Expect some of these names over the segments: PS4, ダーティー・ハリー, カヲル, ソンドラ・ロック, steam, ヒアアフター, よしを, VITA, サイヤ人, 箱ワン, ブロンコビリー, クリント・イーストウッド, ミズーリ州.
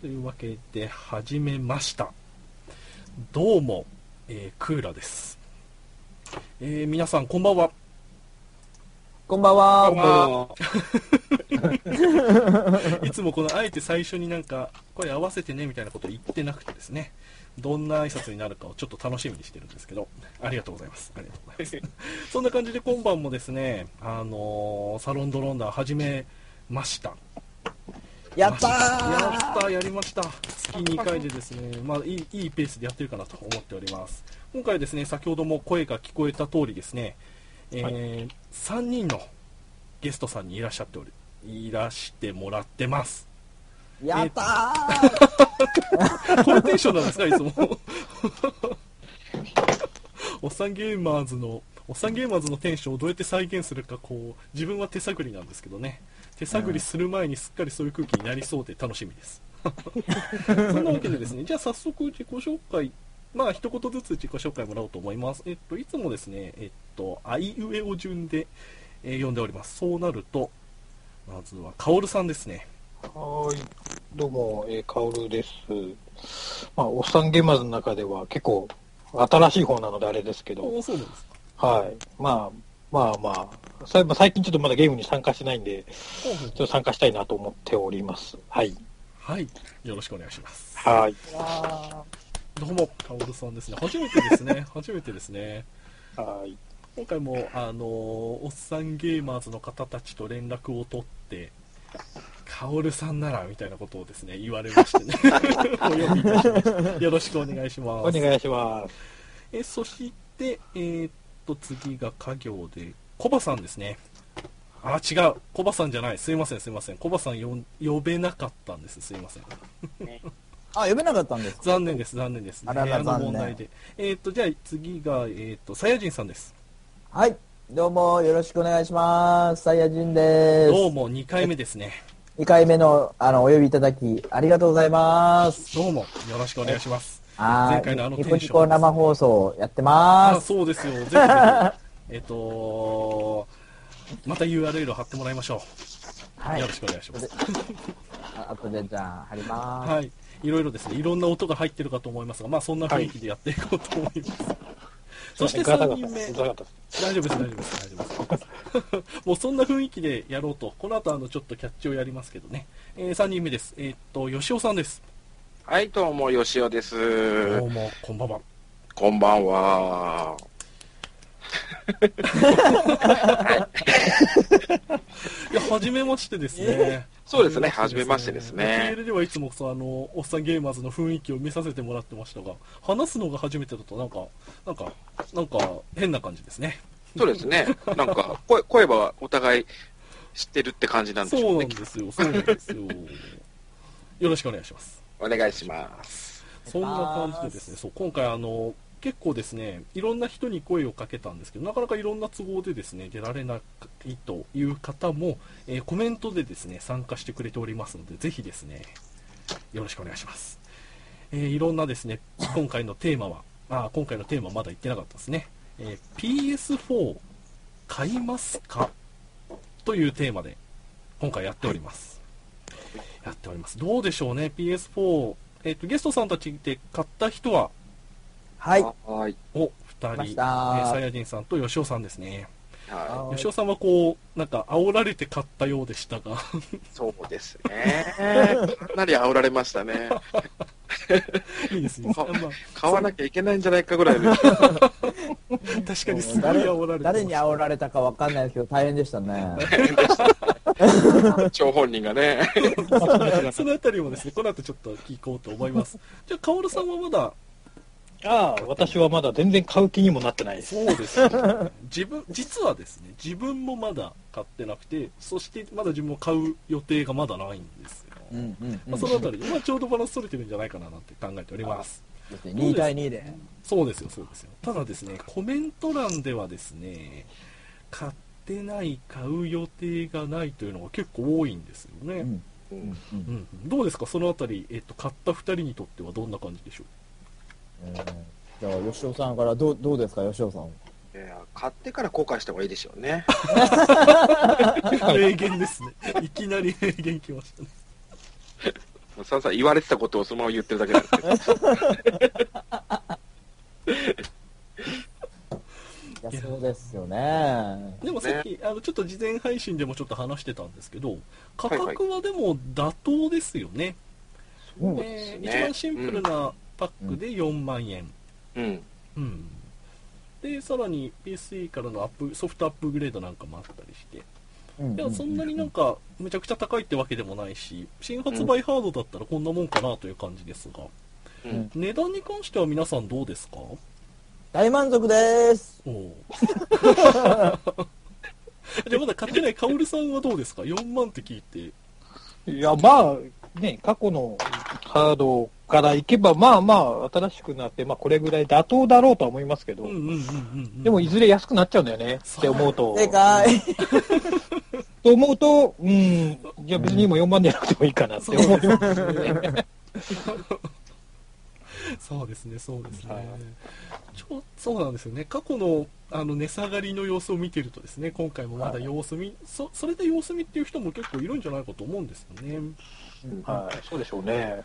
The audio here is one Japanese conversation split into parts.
というわけで始めました。どうも、クーラです。皆さんこんばんは。こんばんは。いつもこのあえて最初になんか声合わせてねみたいなこと言ってなくてですね、どんな挨拶になるかをちょっと楽しみにしてるんですけど、ありがとうございます。そんな感じで今晩もですね、サロンドロンダー始めました。やったー、やりました。月2回でですね、まあいいペースでやってるかなと思っております。今回ですね、先ほども声が聞こえた通りですね、3人のゲストさんにいらしてもらってます。やったー。このテンションなんですか、いつも。おっさんゲーマーズのテンションをどうやって再現するか、こう自分は手探りなんですけどね、手探りする前にすっかりそういう空気になりそうで楽しみです。そんなわけでですね、じゃあ早速自己紹介、まあ一言ずつ自己紹介もらおうと思います。いつもですね、あいうえお順で、呼んでおります。そうなるとまずはカオルさんですね。はい、どうも、カオルです。まあおっさんゲーマーズの中では結構新しい方なのであれですけど、そうですか。はい、まあ最近ちょっとまだゲームに参加してないんで、ちょっと参加したいなと思っております。はい、はい、よろしくお願いします。はい、どうもカオルさんですね。初めてですね。はい、今回もおっさんゲーマーズの方たちと連絡を取って、カオルさんならみたいなことをですね言われましてね。お呼びいたしました。よろしくお願いします。お願いします。そして次が家業でコバさんですね。あ、違う、コバさんじゃない、すいません、コバさん呼べなかったんです、すいません。あ、呼べなかったんです。残念です、ね、あらら残念。問題でじゃあ次がサイヤ人さんです。はい、どうもよろしくお願いします。サイヤ人です。どうも2回目ですね。2回目のお呼びいただきありがとうございます。どうもよろしくお願いします。前回のテンション、ニコニコ生放送やってます。あ、そうですよ。ぜひぜひまた URL を貼ってもらいましょう。はい、よろしくお願いします。あとでじゃあ貼ります。はい、いろいろですね、いろんな音が入ってるかと思いますが、まあそんな雰囲気でやっていこうと思います。はい、そして3人目。大丈夫です。もうそんな雰囲気でやろうと、この後ちょっとキャッチをやりますけどね。3人目です。吉尾さんです。はい、どうも吉尾です。どうもこんばんは。こんばんは。いや、初めましてですね。そうですね、初めましてですね。PLではいつもおっさんゲーマーズの雰囲気を見させてもらってましたが、話すのが初めてだとなんか変な感じですね。そうですね、なんか声はお互い知ってるって感じなんでしょうね。そうなんですよ。よろしくお願いします。お願いします。そんな感じでですね、そう、今回結構ですね、いろんな人に声をかけたんですけど、なかなかいろんな都合でですね出られないという方も、コメントでですね参加してくれておりますので、ぜひですねよろしくお願いします。いろんなですね、今回のテーマはまだ言ってなかったですね。PS4 買いますかというテーマで今回やっております。どうでしょうね、 PS4、ゲストさんたちで買った人は、はい、お2人、サイヤ人さんと吉尾さんですね。はい、吉尾さんはこうなんか煽られて買ったようでしたが。そうですね、かなり煽られましたね。いいですね、買わなきゃいけないんじゃないかぐらいの。確かにすごい煽られて、誰に煽られたかわかんないですけど大変でしたね。張本人がね。そのあたりもですね、この後ちょっと聞こうと思います。じゃあカオルさんはまだ。ああ、私はまだ全然買う気にもなってないです。そうですね、実はですね、自分もまだ買ってなくて、そしてまだ自分も買う予定がまだないんですよ。そのあたり今ちょうどバランス取れてるんじゃないかななんて考えております。2対2で。そうですよ。ただですね、コメント欄ではですね、買う予定がないというのが結構多いんですよね。どうですか、そのあたり、買った2人にとってはどんな感じでしょう。じゃあ吉尾さんからどうですか、吉尾さん。買ってから後悔した方がいいでしょうね。名言ですね。いきなり名言きましたね。さんさん言われてたことをそのまま言ってるだけなんですいやそうですよね。でもさっき、ね、ちょっと事前配信でもちょっと話してたんですけど、価格はでも妥当ですよね。はいはい、一番シンプルなパックで4万円。うんうん、でさらに PSE からのソフトアップグレードなんかもあったりして、うん、いやそんなになんかめちゃくちゃ高いってわけでもないし、新発売ハードだったらこんなもんかなという感じですが、うん、値段に関しては皆さんどうですか？大満足です。おじゃあまだ買ってないカオルさんはどうですか？4万って聞いて。いやまあね、過去のハードからいけばまあまあ新しくなってまあこれぐらい妥当だろうとは思いますけど、でもいずれ安くなっちゃうんだよねって思うと。でかい。と思うと、うん、じゃあ別にも4万でなくてもいいかなって思いますね。そうですね、そうですね。そうなんですよね。過去の値下がりの様子を見てるとですね、今回もまだ様子見、はい、それで様子見っていう人も結構いるんじゃないかと思うんですよね。はい、そうでしょうね。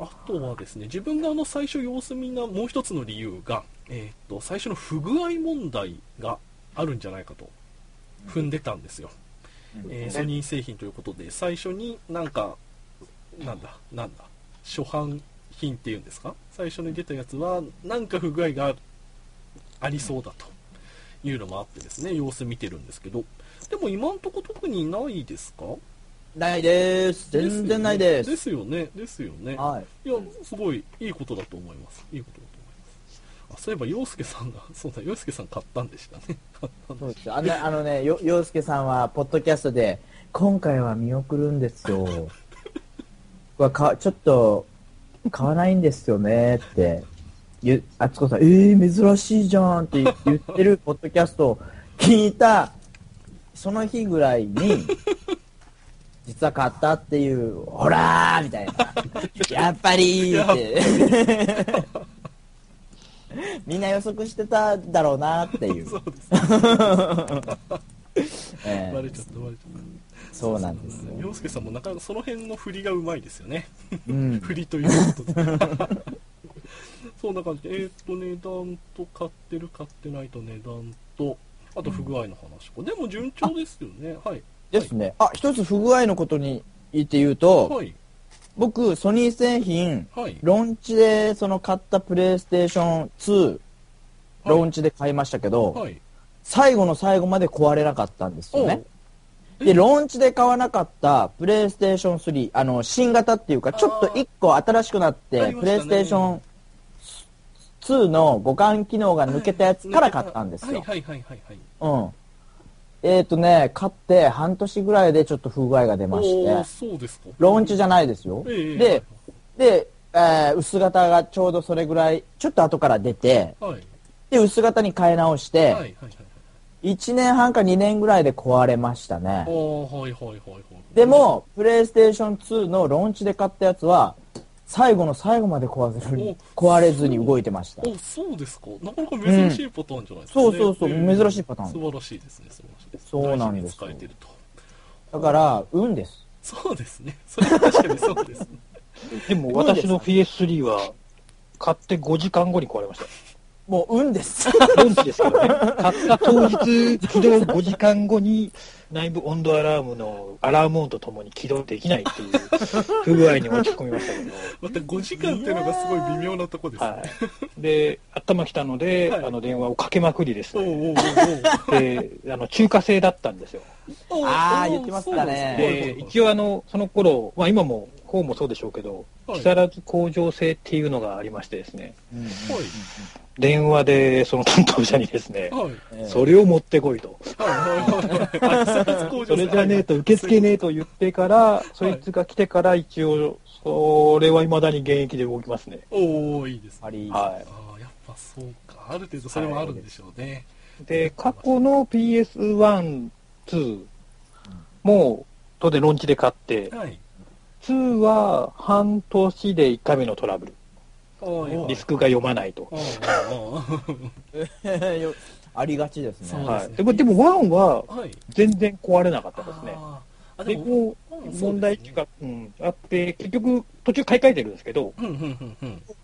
あとはですね、自分が最初様子見なもう一つの理由が、最初の不具合問題があるんじゃないかと踏んでたんですよ。ソニー製品ということで、最初になんだ初版品っていうんですか、最初に出たやつはなんか不具合がありそうだというのもあってですね、様子見てるんですけど、でも今んとこ特にないですか？ないです、全然ないです。ですよね、ですよね、はい、いやすごいいいことだと思います。いいことだと思います。あ、そういえば陽介さんが、そうだ、陽介さん買ったんでしたね。そうです。ね、陽介さんはポッドキャストで今回は見送るんですよちょっと買わないんですよねってあつこさん珍しいじゃんって言ってるポッドキャストを聞いたその日ぐらいに実は買ったっていう、ほらーみたいなやっぱりーってみんな予測してただろうなっていうそうですバレちゃったそうなんですよ。陽介さんもなかなかその辺の振りがうまいですよね、うん、振りということでそんな感じで、値段と買ってる買ってないと値段とあと不具合の話、うん、でも順調ですよね。はいですね、はい、あ、一つ不具合のことに言って言うと、はい、僕ソニー製品、はい、ローンチで買ったプレイステーション2、はい、ローンチで買いましたけど、はい、最後の最後まで壊れなかったんですよね。で、ローンチで買わなかったプレイステーション3、新型っていうか、ちょっと1個新しくなって、ね、プレイステーション2の互換機能が抜けたやつから買ったんですよ。はいはいはいはい、はい。うん。買って半年ぐらいでちょっと不具合が出まして。そうですか。ローンチじゃないですよ。で、薄型がちょうどそれぐらい、ちょっと後から出て、はい、で、薄型に変え直して、はいはいはい、1年半か2年ぐらいで壊れましたね。でもプレイステーション2のローンチで買ったやつは最後の最後まで壊れずに動いてました。お、そうですか。なかなか珍しいパターンじゃないですかね。うん、そう、珍しいパターン。素晴らしいですね。素晴らしいです。そうなんです。大事に使えてると。だから運です。そうですね。それは確かにそうですね。でも私の PS3 は買って5時間後に壊れました。もう運です。運ですからね。買った当日、起動5時間後に内部温度アラームのアラーム音とともに起動できないっていう不具合に落ち込みましたけど。また5時間っていうのがすごい微妙なとこですね。はい、で、頭きたので、はい、電話をかけまくりですね。で、中華製だったんですよ。ああ、言ってましたね。で、一応その頃、まあ今も、こうもそうでしょうけど、木更津工場制っていうのがありましてですね、はい、電話でその担当者にですね、はい、それを持ってこいと、それじゃねえと受け付けねえと言ってから、はい、そいつが来てから一応それは未だに現役で動きますね。おー、いいですね。はい、あー、やっぱそうか、ある程度それもあるんでしょうね。はい、で、過去の PS1、2も当然ローンチで買って、はい、2は半年で1回目のトラブル。リスクが読まないと。ありがちですね。でも1は全然壊れなかったですね。でも問題っていうか、うん、あって結局途中買い替えてるんですけど、うんうんうん、初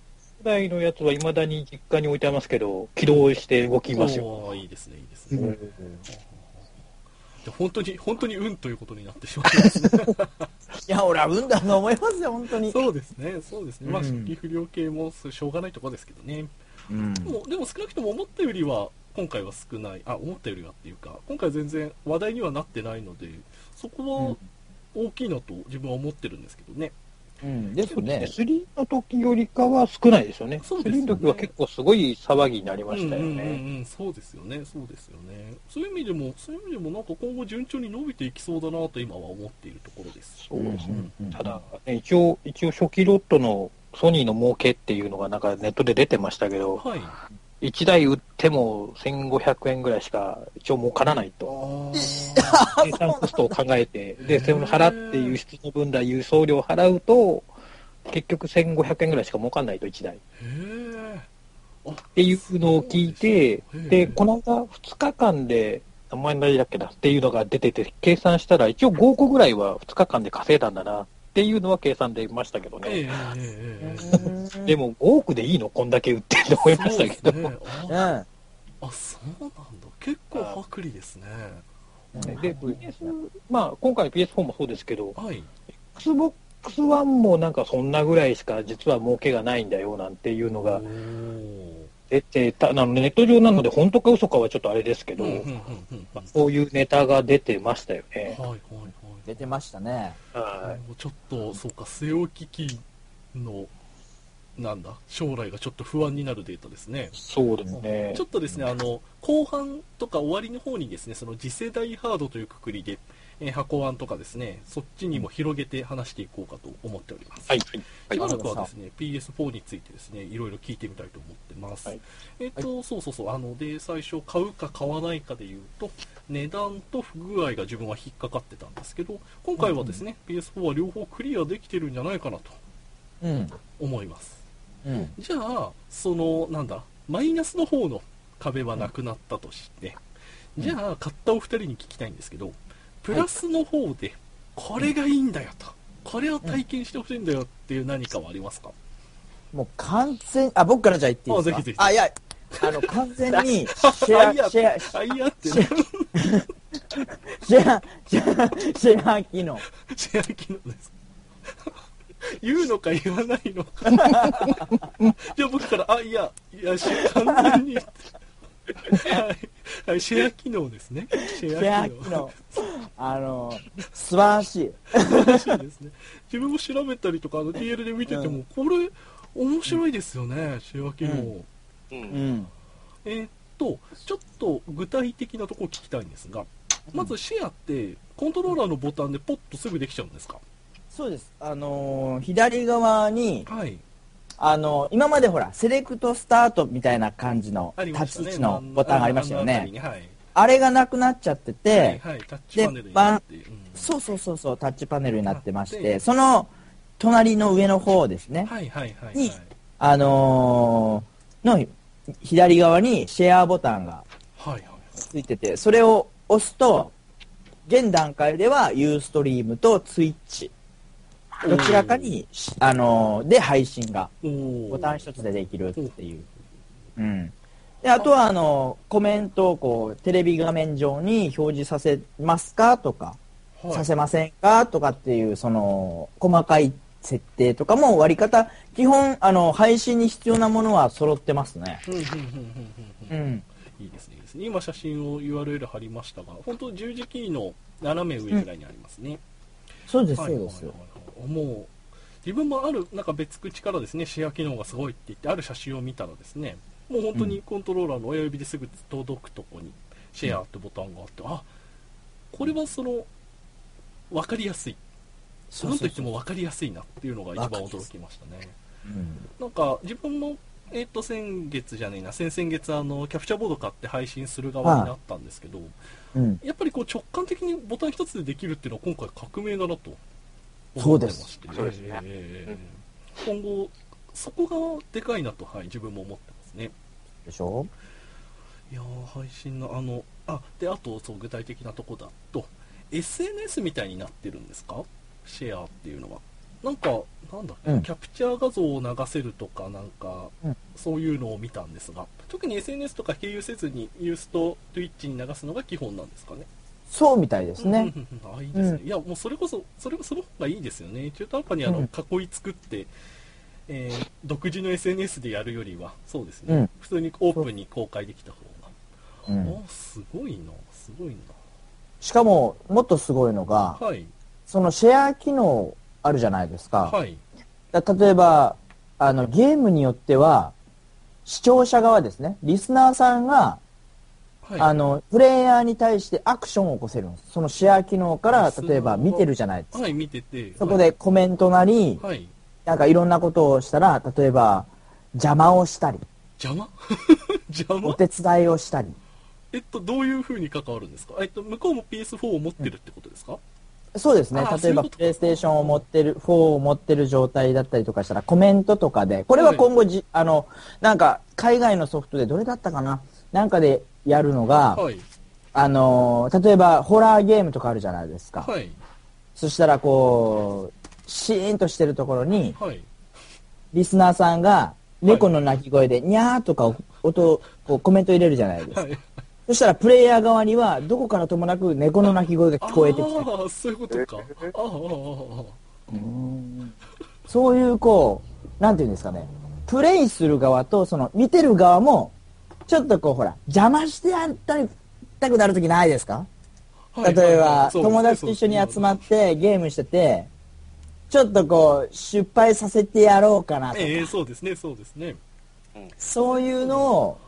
代のやつは未だに実家に置いてありますけど、起動して動きますよ。いいですね、いいですね。うん、本当に運ということになってしまいますね。いや、俺は運だと思いますよ、本当に。そうですね、そうですね。まあ、出費不良系もしょうがないところですけどね。うん、でも少なくとも思ったよりは今回は少ない。あ、思ったよりはっていうか、今回全然話題にはなってないので、そこは大きいなと自分は思ってるんですけどね。うん、ですね。3の時よりかは少ないですよね。そうですね。3の時は結構すごい騒ぎになりましたよね。うんうんうん、そうですよね。そうですよね。そういう意味でもなんか今後順調に伸びていきそうだなと今は思っているところです。そうですね。うんうんうん、ただ、ね、一応初期ロットのソニーの儲けっていうのがなんかネットで出てましたけど、はい、1台売っても1500円ぐらいしか一応儲からないと。生産コストを考えて、で、それを払って輸出の分だ、輸送料を払うと、結局1500円ぐらいしか儲かんないと、1台。っていうのを聞いて、で、この間2日間で、名前何だっけなっていうのが出てて、計算したら一応5個ぐらいは2日間で稼いだんだな。っていうのは計算できましたけどね。でも5億でいいのこんだけ売ってると思いましたけど。そうね、あ、そうなんだ。結構薄利ですね。で、まあ今回 PS4 もそうですけど、はい、Xbox One もなんかそんなぐらいしか実は儲けがないんだよなんていうのが出てた。ネット上なので本当か嘘かはちょっとあれですけど、そういうネタが出てましたよね。はいはいはい、出てましたね。はい、ちょっとそうか、据え置き機のなんだ将来がちょっと不安になるデータですね。そうですね。ちょっとですね、後半とか終わりの方にですね、その次世代ハードというくくりで、箱案とかですね、そっちにも広げて話していこうかと思っております。はい。しばらくはですね、PS4 についてですね、いろいろ聞いてみたいと思ってます。はい、そう、で、最初買うか買わないかで言うと、値段と不具合が自分は引っかかってたんですけど、今回はですね、うん、PS4 は両方クリアできてるんじゃないかなと思います。うんうん、じゃあ、そのなんだマイナスの方の壁はなくなったとして、うん、じゃあ買ったお二人に聞きたいんですけど、プラスの方でこれがいいんだよと、これを体験してほしいんだよっていう何かはありますか？もう完全、あ、僕からじゃあ言っていいですか？あ、ぜひぜひ。あ、いや、完全にシェア機能。シェア機能です。言うのか言わないのか。じゃあ僕から、あ、いや、完全に。はい、シェア機能ですね。シェア機能。素晴らしい。素晴らしいですね。自分も調べたりとか、TL で見てても、これ、面白いですよね、シェア機能。うん、ちょっと具体的なところを聞きたいんですが、まずシェアってコントローラーのボタンでポッとすぐできちゃうんですか？そうです。左側に、はい、今までほらセレクトスタートみたいな感じの立ち位置のボタンがありましたよね。あれがなくなっちゃってて、はいはい、タッチパネルになって、そうタッチパネルになってまして、その隣の上の方ですね、にの左側にシェアボタンがついてて、それを押すと現段階では Ustream と Twitch どちらかにで配信がボタン一つでできるっていう、で、あとはコメントをこうテレビ画面上に表示させますかとか、はい、させませんかとかっていう、その細かい設定とかも割り方、基本配信に必要なものは揃ってますね。いいですね。今写真を URL 貼りましたが、本当十字キーの斜め上ぐらいにありますね。そうですよ。もう自分もあるなんか別口からですね、シェア機能がすごいって言ってある写真を見たらですね、もう本当にコントローラーの親指ですぐ届くとこにシェアってボタンがあって、あ、これはその分かりやすい。なんといっても分かりやすいなっていうのが一番驚きましたね。なんか自分も、先々月キャプチャーボード買って配信する側になったんですけど、やっぱりこう直感的にボタン一つでできるっていうのは今回革命だなと思ってまして、今後そこがでかいなと、はい、自分も思ってますね。でしょ？いや、配信のあとそう具体的なとこだと SNS みたいになってるんですか？シェアっていうのは。なんか、なんだっけ、キャプチャー画像を流せるとか、なんか、そういうのを見たんですが、特に SNS とか経由せずに、ユースと Twitch に流すのが基本なんですかね。そうみたいですね。あ、いいですね。いや、もうそれこそ、その方がいいですよね。中途半端に囲い作って、独自の SNS でやるよりは、そうですね、普通にオープンに公開できた方が。すごいな、すごいな。しかも、もっとすごいのが、そのシェア機能あるじゃないですか。例えば、ゲームによっては、視聴者側ですね、リスナーさんが、プレイヤーに対してアクションを起こせるんです。そのシェア機能から、例えば見てるじゃないですか。見てて。そこでコメントなり、なんかいろんなことをしたら、例えば、邪魔をしたり。邪魔？お手伝いをしたり。どういう風に関わるんですか？向こうも PS4 を持ってるってことですか？そうですね。例えば、プレイステーションを持ってる、4を持ってる状態だったりとかしたら、コメントとかで、これは今後、なんか、海外のソフトでどれだったかな？なんかでやるのが、例えば、ホラーゲームとかあるじゃないですか。そしたら、こう、シーンとしてるところに、リスナーさんが、猫の鳴き声で、にゃーとか音、コメント入れるじゃないですか。そしたらプレイヤー側にはどこからともなく猫の鳴き声が聞こえてきて、そういうことか。そういうこう、なんていうんですかね、プレイする側とその見てる側もちょっとこうほら邪魔してやったくなるときないですか？例えば友達と一緒に集まってゲームしてて、ちょっとこう失敗させてやろうかなとか。そうですね、そうですね。そういうのを。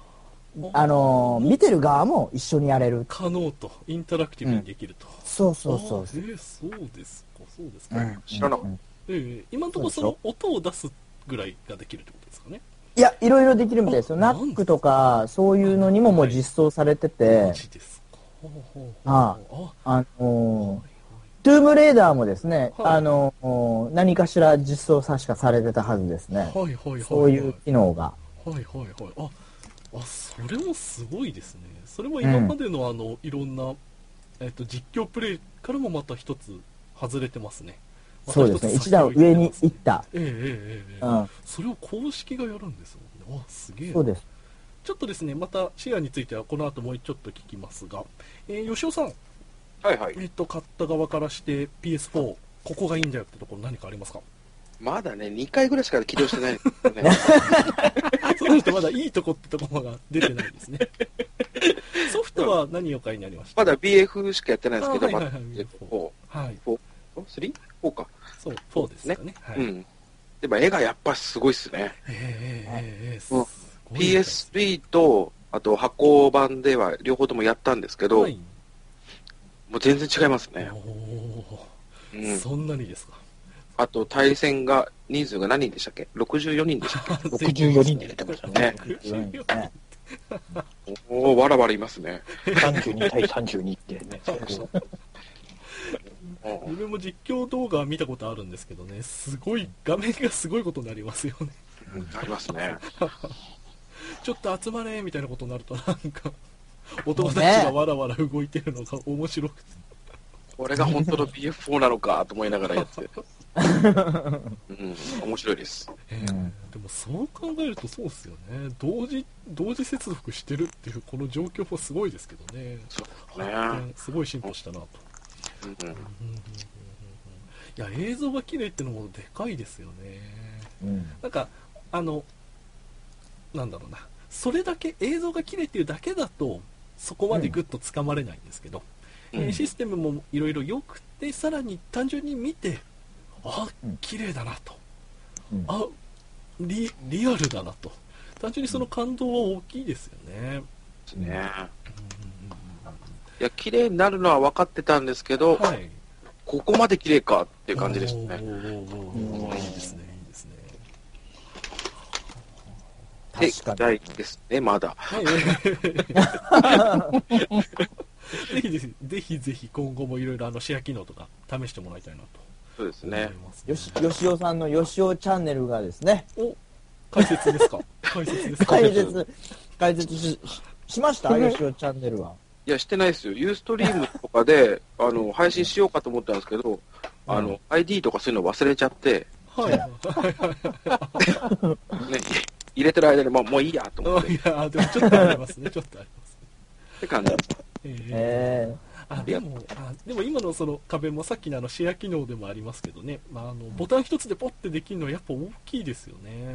見てる側も一緒にやれる。可能と、インタラクティブにできると。そうそうそう。そうですか、そうですか。知らなかった。今のところその音を出すぐらいができるってことですかね。いや、いろいろできるみたいですよ。ナックとか、そういうのにももう実装されてて。マジですか。トゥームレーダーもですね、何かしら実装確かされてたはずですね。そういう機能が。それもすごいですね。それも今までのいろんな、実況プレイからもまた一つ外れてますね。そうですね。一段上に行った。それを公式がやるんですもんね。すげえ。そうです。ちょっとですね、またシェアについてはこの後もうちょっと聞きますが、吉尾さん。買った側からして PS4、ここがいいんだよってところ何かありますか？まだね、2回ぐらいしか起動してないですね。そうですね、まだいいとこってところが出てないですね。ソフトは何を買いになりました？まだ BF しかやってないですけど、まだ BF4。4か。そう、4ですね。うん。でも絵がやっぱすごいっすね。PS3 と、あと箱版では両方ともやったんですけど、もう全然違いますね。そんなにですか？あと、対戦が、人数が何人でしたっけ？ 64 人でしたっけ？ 64 人で出てましたね。おー、わらわらいますね。32対32ってね。自分も実況動画見たことあるんですけどね、すごい、画面がすごいことになりますよね。なりますね。ちょっと集まれみたいなことになると、なんか、男たちがわらわら動いてるのが面白くて。これが本当の BF4 なのかと思いながらやって。面白いです。でもそう考えるとそうですよね。同時接続してるっていうこの状況もすごいですけどね。すごい進歩したなと。いや、映像が綺麗ってのもでかいですよね。なんかなんだろうな。それだけ映像が綺麗っていうだけだとそこまでグッとつかまれないんですけど、システムもいろいろ良くて、さらに単純に見て。綺麗だなと、リアルだなと、単純にその感動は大きいですよね。いや、綺麗になるのは分かってたんですけど、ここまで綺麗かっていう感じでしたね。いいですね、いいですね。確かに。大事ですね、まだ。ぜひぜひ今後もいろいろシェア機能とか試してもらいたいなと。そうですね。吉尾さんの吉尾チャンネルがですね。解説ですか？解説しました？吉尾チャンネルは。いや、してないですよ。ユーストリームとかで配信しようかと思ったんですけど、ID とかそういうの忘れちゃって、ね、入れてる間に、まあ、もういいやと思って。いや、でもちょっとありますね、ちょっとありますね。って感じです。でも今のその壁もさっきのシェア機能でもありますけどね、まあ、ボタン一つでポッてできるのはやっぱ大きいですよね。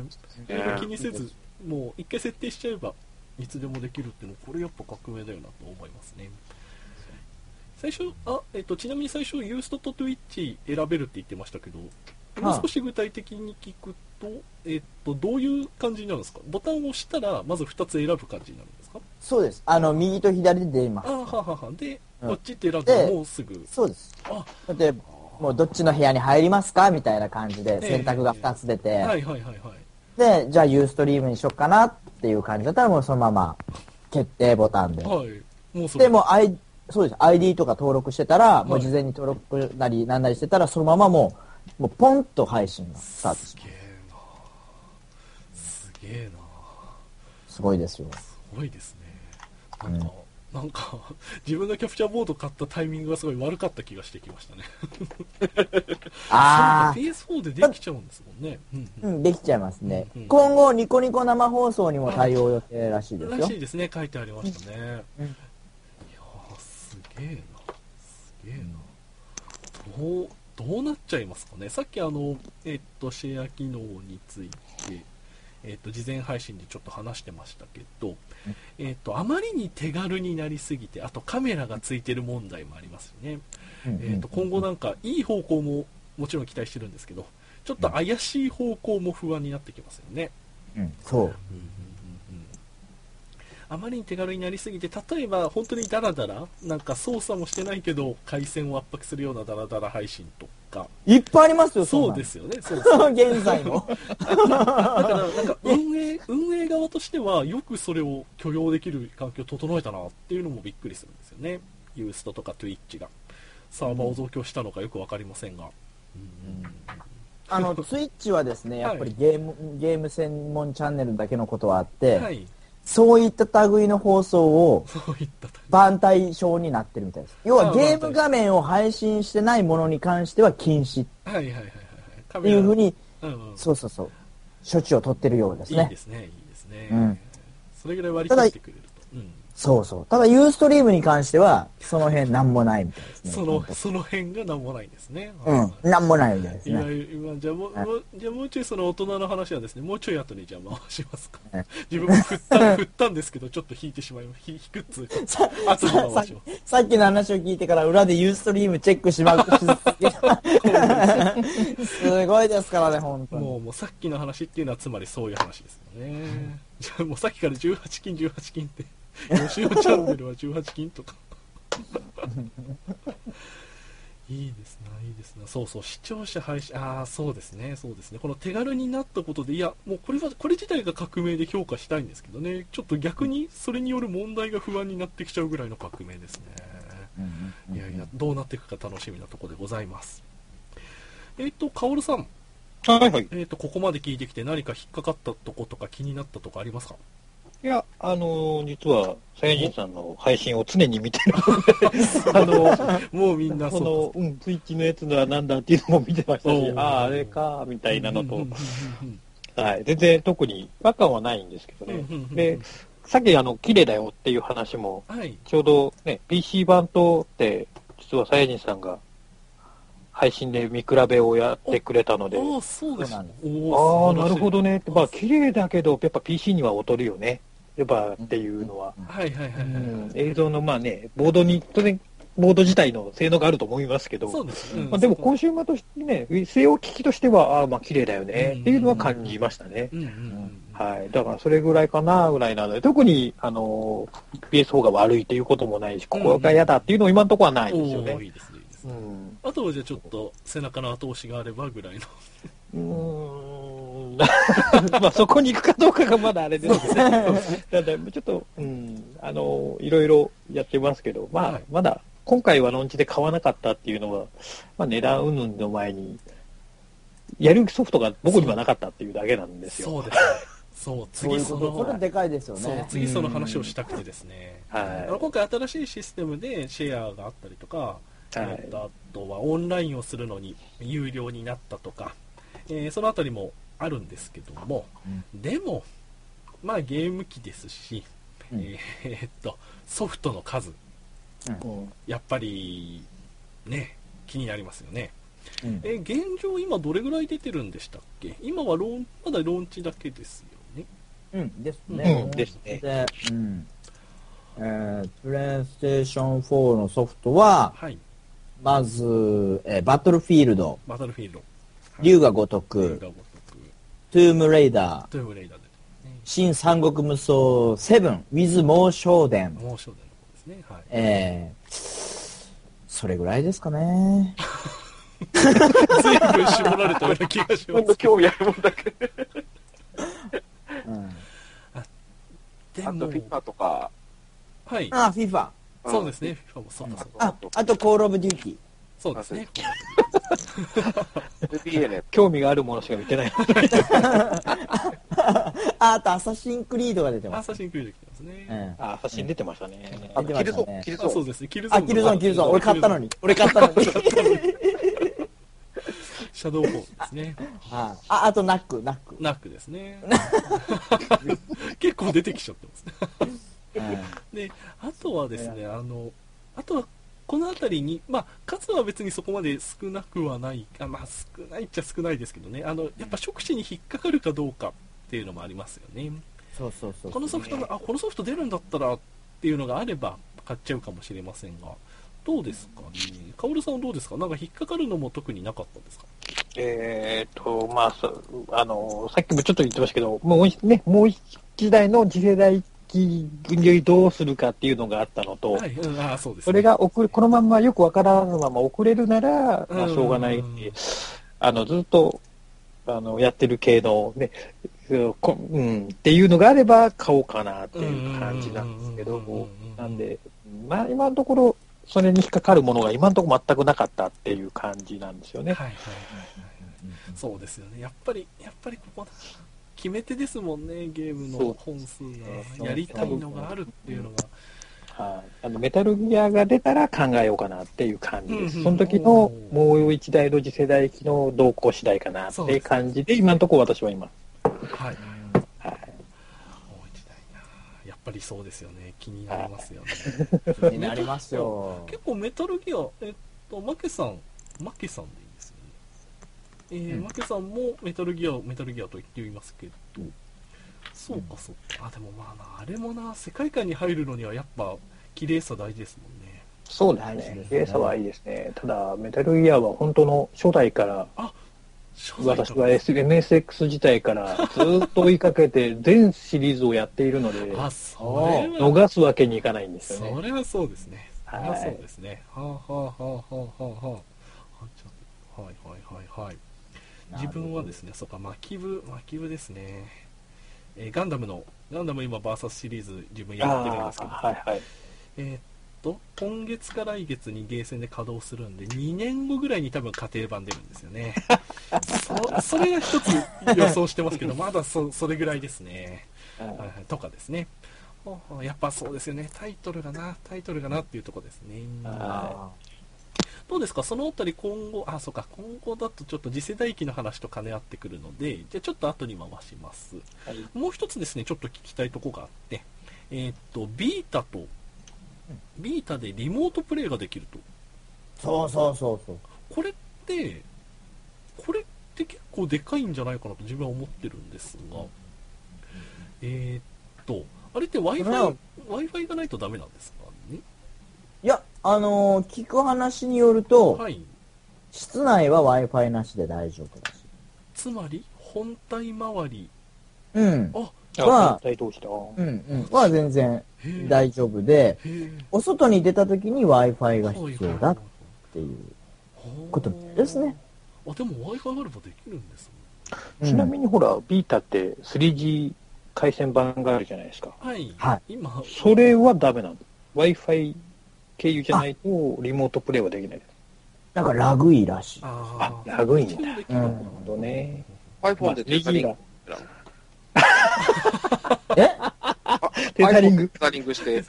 気にせず、もう一回設定しちゃえばいつでもできるっていうの、これやっぱ革命だよなと思いますね。最初ちなみに最初ユーストと Twitch 選べるって言ってましたけど、もう少し具体的に聞くと、どういう感じになるんですか？ボタンを押したらまず2つ選ぶ感じになるんですか？そうです。右と左で出ます。あははは。で、こっちって選ぶともうすぐ。そうです。だってもうどっちの部屋に入りますかみたいな感じで選択が2つ出て、はいはいはいはい。で、じゃあユーストリームにしよっかなっていう感じだったらもうそのまま決定ボタンで。はい。もうそれでもそうです。ID とか登録してたら、もう事前に登録なりなんなりしてたら、そのままもうポンと配信がスタートする。すげえな。すごいですよ。すごいですね。なんか自分のキャプチャーボード買ったタイミングがすごい悪かった気がしてきましたね。ああ。PS4 でできちゃうんですもんね。うん、できちゃいますね。今後ニコニコ生放送にも対応予定らしいですよ。らしいですね。書いてありましたね。すげえな。どうなっちゃいますかね。さっきシェア機能について、事前配信でちょっと話してましたけど、あまりに手軽になりすぎて、あとカメラがついてる問題もありますよね。今後なんかいい方向ももちろん期待してるんですけど、ちょっと怪しい方向も不安になってきますよね。そう。あまりに手軽になりすぎて、例えば本当にダラダラなんか操作もしてないけど回線を圧迫するようなダラダラ配信とかいっぱいありますよ。そうですよね。そう現在もだからなんか運営側としてはよくそれを許容できる環境を整えたなっていうのもびっくりするんですよね。ユーストとか Twitch がサーバーを増強したのかよく分かりませんが、Twitch はですね、やっぱりゲーム専門チャンネルだけのことはあって、はい、そういった類の放送を番対象になってるみたいです。要はゲーム画面を配信してないものに関しては禁止っていうふうに、そう処置を取ってるようですね。いいですね。それぐらい割り切ってくれると。ただユーストリームに関してはその辺なんもないみたいですね。その辺がなんもないんですね。なんもないみたいですね。じゃあもうちょいその大人の話はですね、もうちょい後にじゃあ回しますか。自分も振ったんですけど、ちょっと引いてしまいます。引くっつうか。さっきの話を聞いてから裏でユーストリームチェックしまう。すごいですからね、本当に。もうさっきの話っていうのはつまりそういう話ですよね。じゃあもうさっきから18禁って。よしおチャンネルは18禁とかいいですな。そう視聴者配信、そうですね。この手軽になったことで、いやもうこれ自体が革命で評価したいんですけどね、ちょっと逆にそれによる問題が不安になってきちゃうぐらいの革命ですね。いやどうなっていくか楽しみなところでございます。カオルさん、はい、ここまで聞いてきて何か引っかかったとことか気になったとかありますか？いや、実は、サヤ人さんの配信を常に見てるので、もうみんなそう。ツイッチのやつのはなんだっていうのも見てましたし、あれか、みたいなのと、全然特に違和感はないんですけどね。で、さっき綺麗だよっていう話も、ちょうどね、PC 版とって、実はサヤ人さんが配信で見比べをやってくれたので、なるほどね。まあ、綺麗だけど、やっぱ PC には劣るよね。やっぱっていうのは、映像のまあね、ボードに当然ボード自体の性能があると思いますけど、でもコンシューマーとしてね、西洋機器としてはまあ綺麗だよねっていうのは感じましたね。だからそれぐらいかなぐらいなので、特にPS4 が悪いということもないし、ここが嫌だっていうのは今のところはないですよね。あとはじゃあちょっと背中の後押しがあればぐらいの。まあそこに行くかどうかがまだあれですけど、ちょっといろいろやってますけど、まあまだ今回はロンチで買わなかったっていうのは、まあ値段云々の前にやるソフトが僕にはなかったっていうだけなんですよ。そうですね。そう、次そのこれでかいですよね。そう、次その話をしたくてですね、はい、今回新しいシステムでシェアがあったりとか、はい、あとはオンラインをするのに有料になったとか、そのあたりもあるんですけども、うん、でもまあゲーム機ですし、うん、ソフトの数、うん、やっぱりね気になりますよね。うん、現状今どれぐらい出てるんでしたっけ？今はまだローンチだけですよね。うんですね。うん、ですね。で、うん、プレイステーション4のソフトは、はい、まず、バトルフィールド、はい、龍が如く、トゥームレイダー、ね、新三国無双セブン with 猛将伝ですね。はい、それぐらいですかね。全部絞られたような気がします。今日やるもんだけ、うん。あと FIFA とか。はい。あ、FIFA。そうですね。FIFA もそうだ。あとコールオブデューティー。そうですね。NBA ね。興味があるものしか見てない。あとアサシンクリードが出てます。アサシンクリード来てますね。うん、アサシン出てましたね。あ、キルゾーン。そうですね。キルゾーン。俺買ったのに。シャドウフォーですね。あとナックですね。結構出てきちゃってますね。で、あとはですね、あとはこの辺りに、まあ数は別にそこまで少なくはない、まあ少ないっちゃ少ないですけどね、やっぱ触手に引っかかるかどうかっていうのもありますよね。そう。このソフトがこのソフト出るんだったらっていうのがあれば買っちゃうかもしれませんが、どうですかね。カオルさんどうですか。なんか引っかかるのも特になかったですか。まあ、さっきもちょっと言ってましたけど、もう一台の次世代機にどうするかっていうのがあったのと、はい、そうですね、それがこのままよくわからぬまま遅れるなら、まあ、しょうがないんで、ずっとやってる系の、ね、うん、っていうのがあれば買おうかなっていう感じなんですけども、なんで、まあ、今のところ、それに引っかかるものが今のところ全くなかったっていう感じなんですよね。はい、そうですよね。やっぱりここ決め手ですもんね。ゲームの本数がやりたいのがあるっていうのが、メタルギアが出たら考えようかなっていう感じです。その時のもう一台の次世代機の動向次第かなっていう感じで今のところ私はいます。はい。やっぱりそうですよね。気になりますよね。気になりますよ。結構メタルギア、マケさんでいいですよね。マケさんもメタルギアと言っていますけど、そうか。あ、でもまあな、あれもな、世界観に入るのにはやっぱ綺麗さ大事ですもんね。そうですね。綺麗さはいいですね。ただメタルギアは本当の初代から。私は MSX 自体からずっと追いかけて全シリーズをやっているので逃すわけにいかないんですよね。それはそうですね。はい。自分はですね、そうか、マキブですね。ガンダム今 VS シリーズ自分やってるんですけど、はい。今月か来月にゲーセンで稼働するんで、2年後ぐらいに多分家庭版出るんですよね。それが一つ予想してますけど、まだそれぐらいですね。はい、とかですね。やっぱそうですよね。タイトルがなっていうところですね。どうですか、そのあたり今後、今後だとちょっと次世代機の話と兼ね合ってくるので、じゃあちょっと後に回します。はい、もう一つですね、ちょっと聞きたいところがあって、ビータでリモートプレイができると。そう。これって結構でかいんじゃないかなと自分は思ってるんですが、あれって Wi-Fi がないとダメなんですかね。いや、聞く話によると、はい、室内は Wi-Fi なしで大丈夫です。つまり本体周り、は全然大丈夫で、お外に出た時に Wi-Fi が必要だっていうことですね。でも Wi-Fi があればできるんですね。ちなみにほら、ビータって 3G 回線版があるじゃないですか。はい。今それはダメなの。Wi-Fi 経由じゃないとリモートプレイはできないです。なんかラグいらしい。ラグいんだ。なるほどね。iPhone でできる。えテザリングして。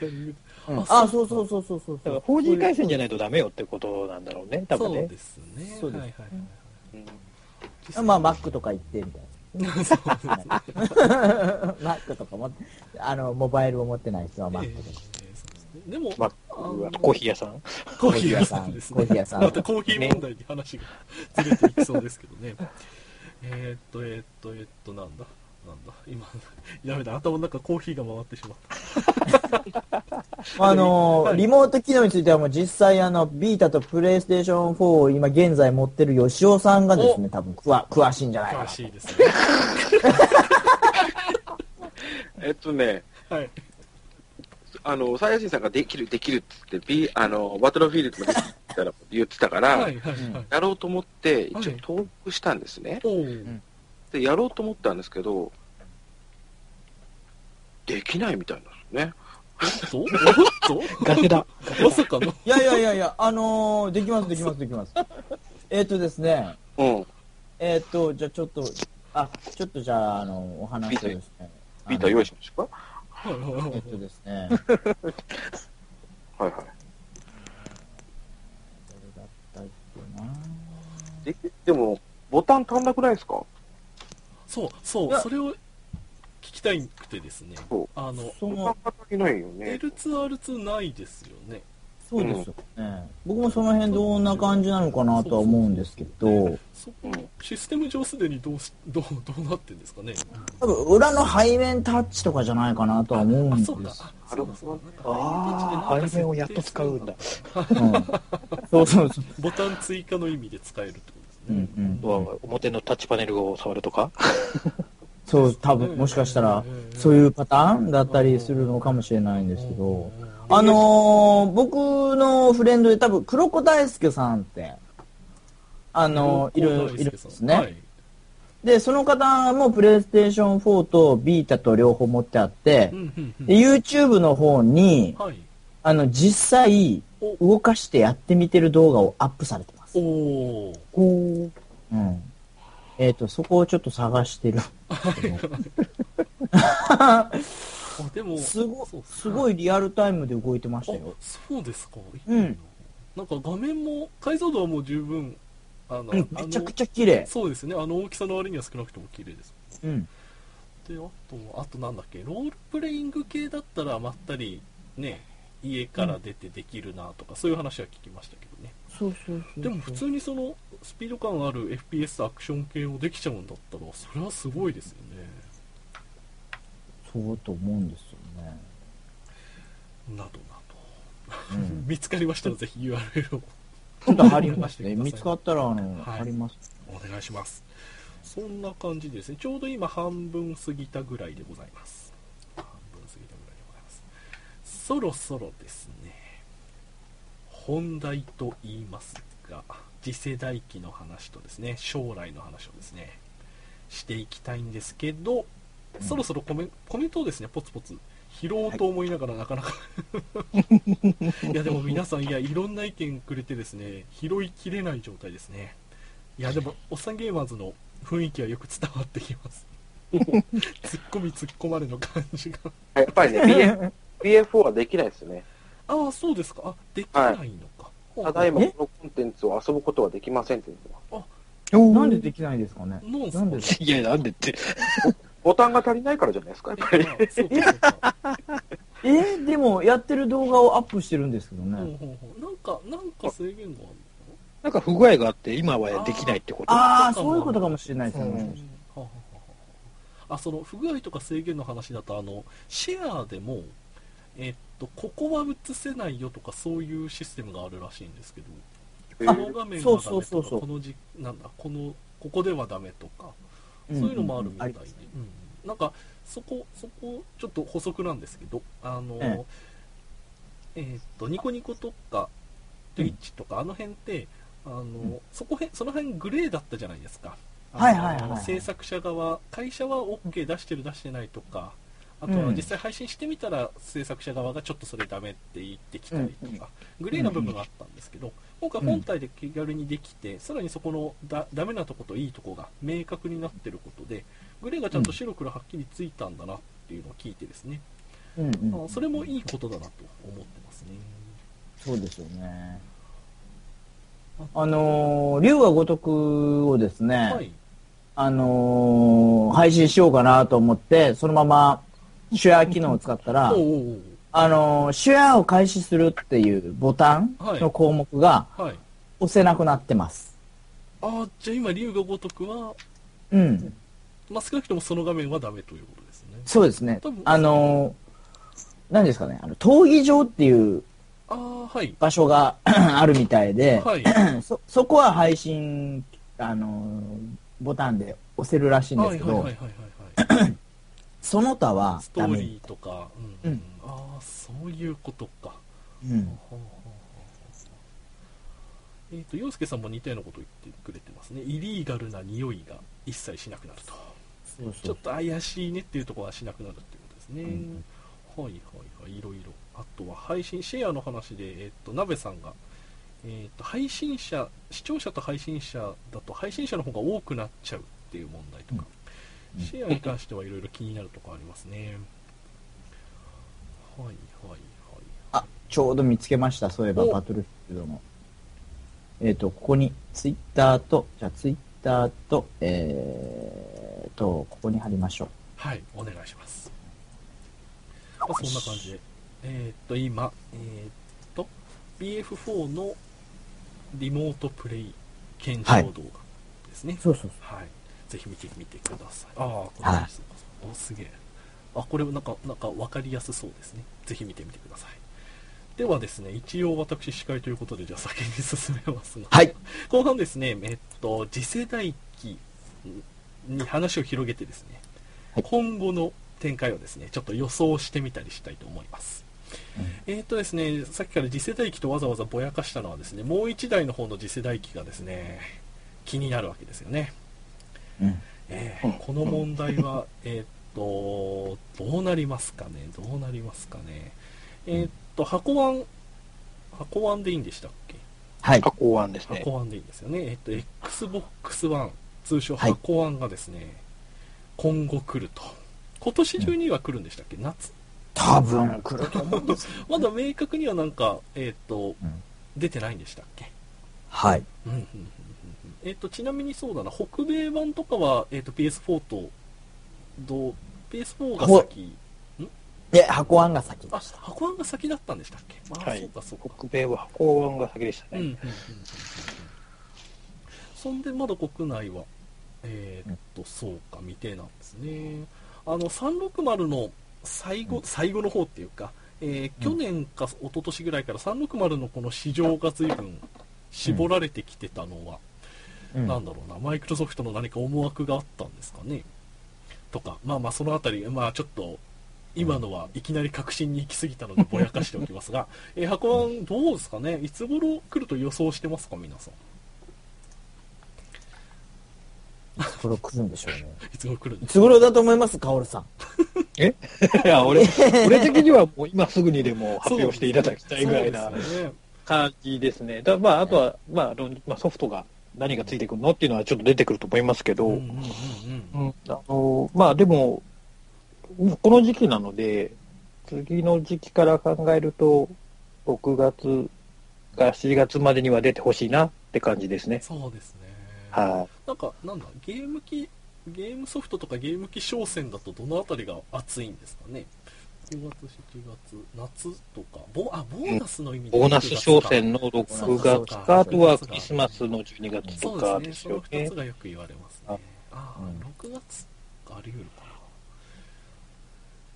あ、そうそうそうそうそう。だから 4G 回線じゃないとダメよってことなんだろうね、多分ね。そうですね。そうです。はいはいはい。まあ、Mac とか行ってみたいな。Mac とかも、モバイルを持ってない人は Mac とか。でも、まあ、コーヒー屋さんですね。コーヒー屋さん。またコーヒー問題に話がずれていきそうですけどね。なんだなんだ今、やめた、頭の中コーヒーが回ってしまった。リモート機能についてはもう実際ビータとプレイステーション4を今現在持ってる吉尾さんがですね、多分詳しいんじゃないかな。詳しいですね。はい。サヤシンさんができるって言って、バトルフィールドも言ってたから、やろうと思って、一応登録したんですね、で。やろうと思ったんですけど、できないみたいなんですね。ガセだ。まさかの。いやいやいやいや、できます。ですね、じゃあちょっと、じゃあ、お話をですね。ビータ用意しましょうか。ですね。はいはい。これだったっけな。でもボタン足んなくないですか？そう、それを聞きたいくてですね。ボタンが足りないよね。L2、R2 ないですよね。そうですよね。僕もその辺どんな感じなのかなとは思うんですけど。システム上すでにどうなってんですかね。多分裏の背面タッチとかじゃないかなとは思うんです。ああ、背面をやっと使うんだ。そう。ボタン追加の意味で使えるってことですね。表のタッチパネルを触るとか。そう、多分もしかしたらそういうパターンだったりするのかもしれないんですけど。僕のフレンドで多分黒子大輔さんっているんですね、はい、でその方もプレイステーション4とビータと両方持ってあってで YouTube の方に、はい、実際動かしてやってみてる動画をアップされてます。お、うん、そこをちょっと探してるでもすごいリアルタイムで動いてましたよ。そうですか。なんか画面も解像度はもう十分めちゃくちゃ綺麗。そうですね。大きさの割には少なくとも綺麗です。であとなんだっけロールプレイング系だったらまったりね家から出てできるなとかそういう話は聞きましたけどね。そう。でも普通にそのスピード感ある FPS アクション系をできちゃうんだったらそれはすごいですよね。そうと思うんですよね。など、見つかりましたらぜひ URL をちょっと貼りましてください。見つかったら貼ります。お願いします。そんな感じですね。ちょうど今半分過ぎたぐらいでございます。そろそろですね。本題と言いますが、次世代機の話とですね、将来の話をですね、していきたいんですけど。そろそろコメントをですねポツポツ拾おうと思いながら、なかなかいやでも皆さんいろんな意見くれてですね拾いきれない状態ですね。いやでもおっさんゲーマーズの雰囲気はよく伝わってきます突っ込まれの感じがやっぱりねPF4 はできないですよね。ああそうですか。できないのか。ただいまこのコンテンツを遊ぶことはできませんって言うのはなんでできないんですかね。いやなんでってボタンが足りないからじゃないですか、やっぱり。でも、やってる動画をアップしてるんですけどね。なんか制限があるの？なんか不具合があって、今はできないってこと？ああ、そういうことかもしれないですね。その不具合とか制限の話だと、シェアでも、ここは映せないよとか、そういうシステムがあるらしいんですけど、この画面はダメとか、ここではダメとか、そういうのもあるみたいで、なんかそこちょっと補足なんですけど、ニコニコとか Twitch とかあの辺ってその辺グレーだったじゃないですか。制作者側会社は OK 出してる出してないとか、あとは実際配信してみたら制作者側がちょっとそれダメって言ってきたりとか、グレーな部分があったんですけど、今回本体で気軽にできて、さらにそこのダメなとこといいとこが明確になってることで、グレーがちゃんと白黒はっきりついたんだなっっていうのを聞いてですね、うんうん、それもいいことだなと思ってますね。そうですよね。龍が如くをですね、はい、配信しようかなと思ってそのままシェア機能を使ったら、うんうん、おうおう、シェアを開始するっていうボタンの項目が押せなくなってます。はいはい、あ、じゃあ今龍が如くは、うん、まあ、少なくともその画面はダメということですね。そうですね。何ですかね、闘技場っていう。はい、場所があるみたいで、はい、そこは配信ボタンで押せるらしいんですけど、その他はストーリーとか、うんうん、ああそういうことか。うん、陽介さんも似たようなことを言ってくれてますね。イリーガルな匂いが一切しなくなると、そうそう、ちょっと怪しいねっていうところはしなくなるっていうことですね。うん、はいはいはい、いろいろ。あとは配信シェアの話で、鍋さんが、配信者、視聴者と配信者だと配信者の方が多くなっちゃうっていう問題とか、うん、シェアに関してはいろいろ気になるところありますね。はいはいはい。あ、ちょうど見つけました。そういえばバトルフィールドの。ここにツイッターと、じゃあツイッターと、ここに貼りましょう。はい、お願いします。まあ、そんな感じで。今、BF4 のリモートプレイ検証動画ですね。はい、そうそうそう、はい。ぜひ見てみてください。ああ、これ、はい、お、すげえ。あ、これなんか分かりやすそうですね。ぜひ見てみてください。ではですね、一応私司会ということで、じゃあ先に進めますが、はい、後半ですね、次世代機に話を広げてですね、はい、今後の展開をですね、ちょっと予想してみたりしたいと思います。ですね、さっきから次世代機とわざわざぼやかしたのはですね、もう1台の方の次世代機がですね、気になるわけですよね。うん、この問題は、どうなりますかね、どうなりますかね。箱ワンでいいんでしたっけ。はい、箱ワンですね。箱ワンでいいんですよね。Xbox One、通称箱ワンがですね、はい、今後来ると。今年中には来るんでしたっけ、夏。多分来ると思うんです、ね、まだ明確にはなんか、うん、出てないんでしたっけ。はい、うんうんうん、ちなみにそうだな、北米版とかは、PS4 とPS4 が先んで、箱案が先でした。あ、箱案が先だったんでしたっけ。まあ、はい、そうかそうか、北米は箱案が先でしたね、うんうんうんうん、そんでまだ国内はそうか未定なんですね。360の最後の方っていうか、去年か一昨年ぐらいから360のこの市場が随分絞られてきてたのは、うん、なんだろうな、マイクロソフトの何か思惑があったんですかねとか、まあまあそのあたり、まあちょっと今のはいきなり確信に行き過ぎたのでぼやかしておきますが、箱はどうですかね、いつ頃来ると予想してますか皆さん。いつ頃来るんでしょうね。いつ頃来るんでしょう。いつ頃だと思いますか、カオルさん。いや、俺的にはもう今すぐにでも発表していただきたいぐらいな感じですね。だ、まあ、あとは、まあ、ソフトが何がついてくるのっていうのはちょっと出てくると思いますけど、まあでも、この時期なので、次の時期から考えると、6月か7月までには出てほしいなって感じですね。そうですね。はい。なんだ、ゲームソフトとかゲーム機商戦だとどのあたりが熱いんですかね。9月、7月、夏とか、ボーナスの意味でボーナス商戦の6月か、あとはクリスマスの12月とかですよね。そうですね、その2つがよく言われますね。6月あり得るかな。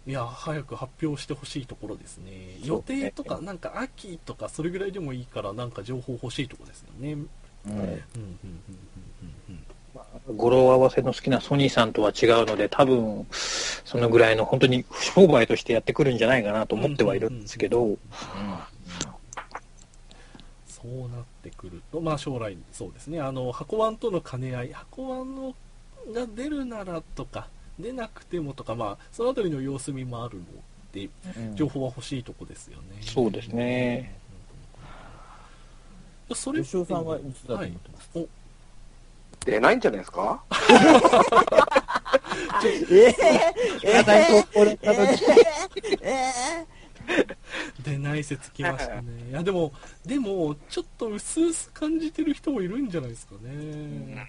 いや、早く発表してほしいところですね。予定とか、なんか秋とかそれぐらいでもいいから、なんか情報欲しいところですよね。うんうんうんうん、語呂合わせの好きなソニーさんとは違うので、多分そのぐらいの本当に商売としてやってくるんじゃないかなと思ってはいるんですけど、うんうんうん、そうなってくると、まあ将来そうですね、箱ワンとの兼ね合い、箱ワンのが出るならとか出なくてもとか、まあそのあたりの様子見もあるので、情報は欲しいとこですよね、うん、そうですね。それ吉尾さんはいつだと思ってます。はい、出ないんじゃないですか。で内説きましたね。いやでもちょっと薄々感じてる人もいるんじゃないですかね。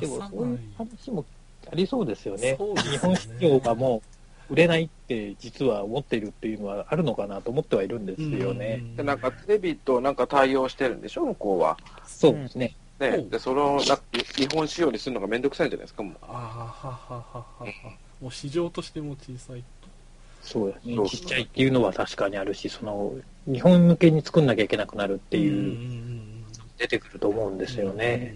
でもそういう話もありそうですよね。日本市場がもう売れないって実は思っているっていうのはあるのかなと思ってはいるんですよね。でなんかテレビとなんか対応してるんでしょ向こうは。そうですね。ね、でその日本仕様にするのがめんどくさいんじゃないですかもう。もう市場としても小さいと。そうですね。ちっちゃいっていうのは確かにあるし、その日本向けに作んなきゃいけなくなるっていう、出てくると思うんですよね。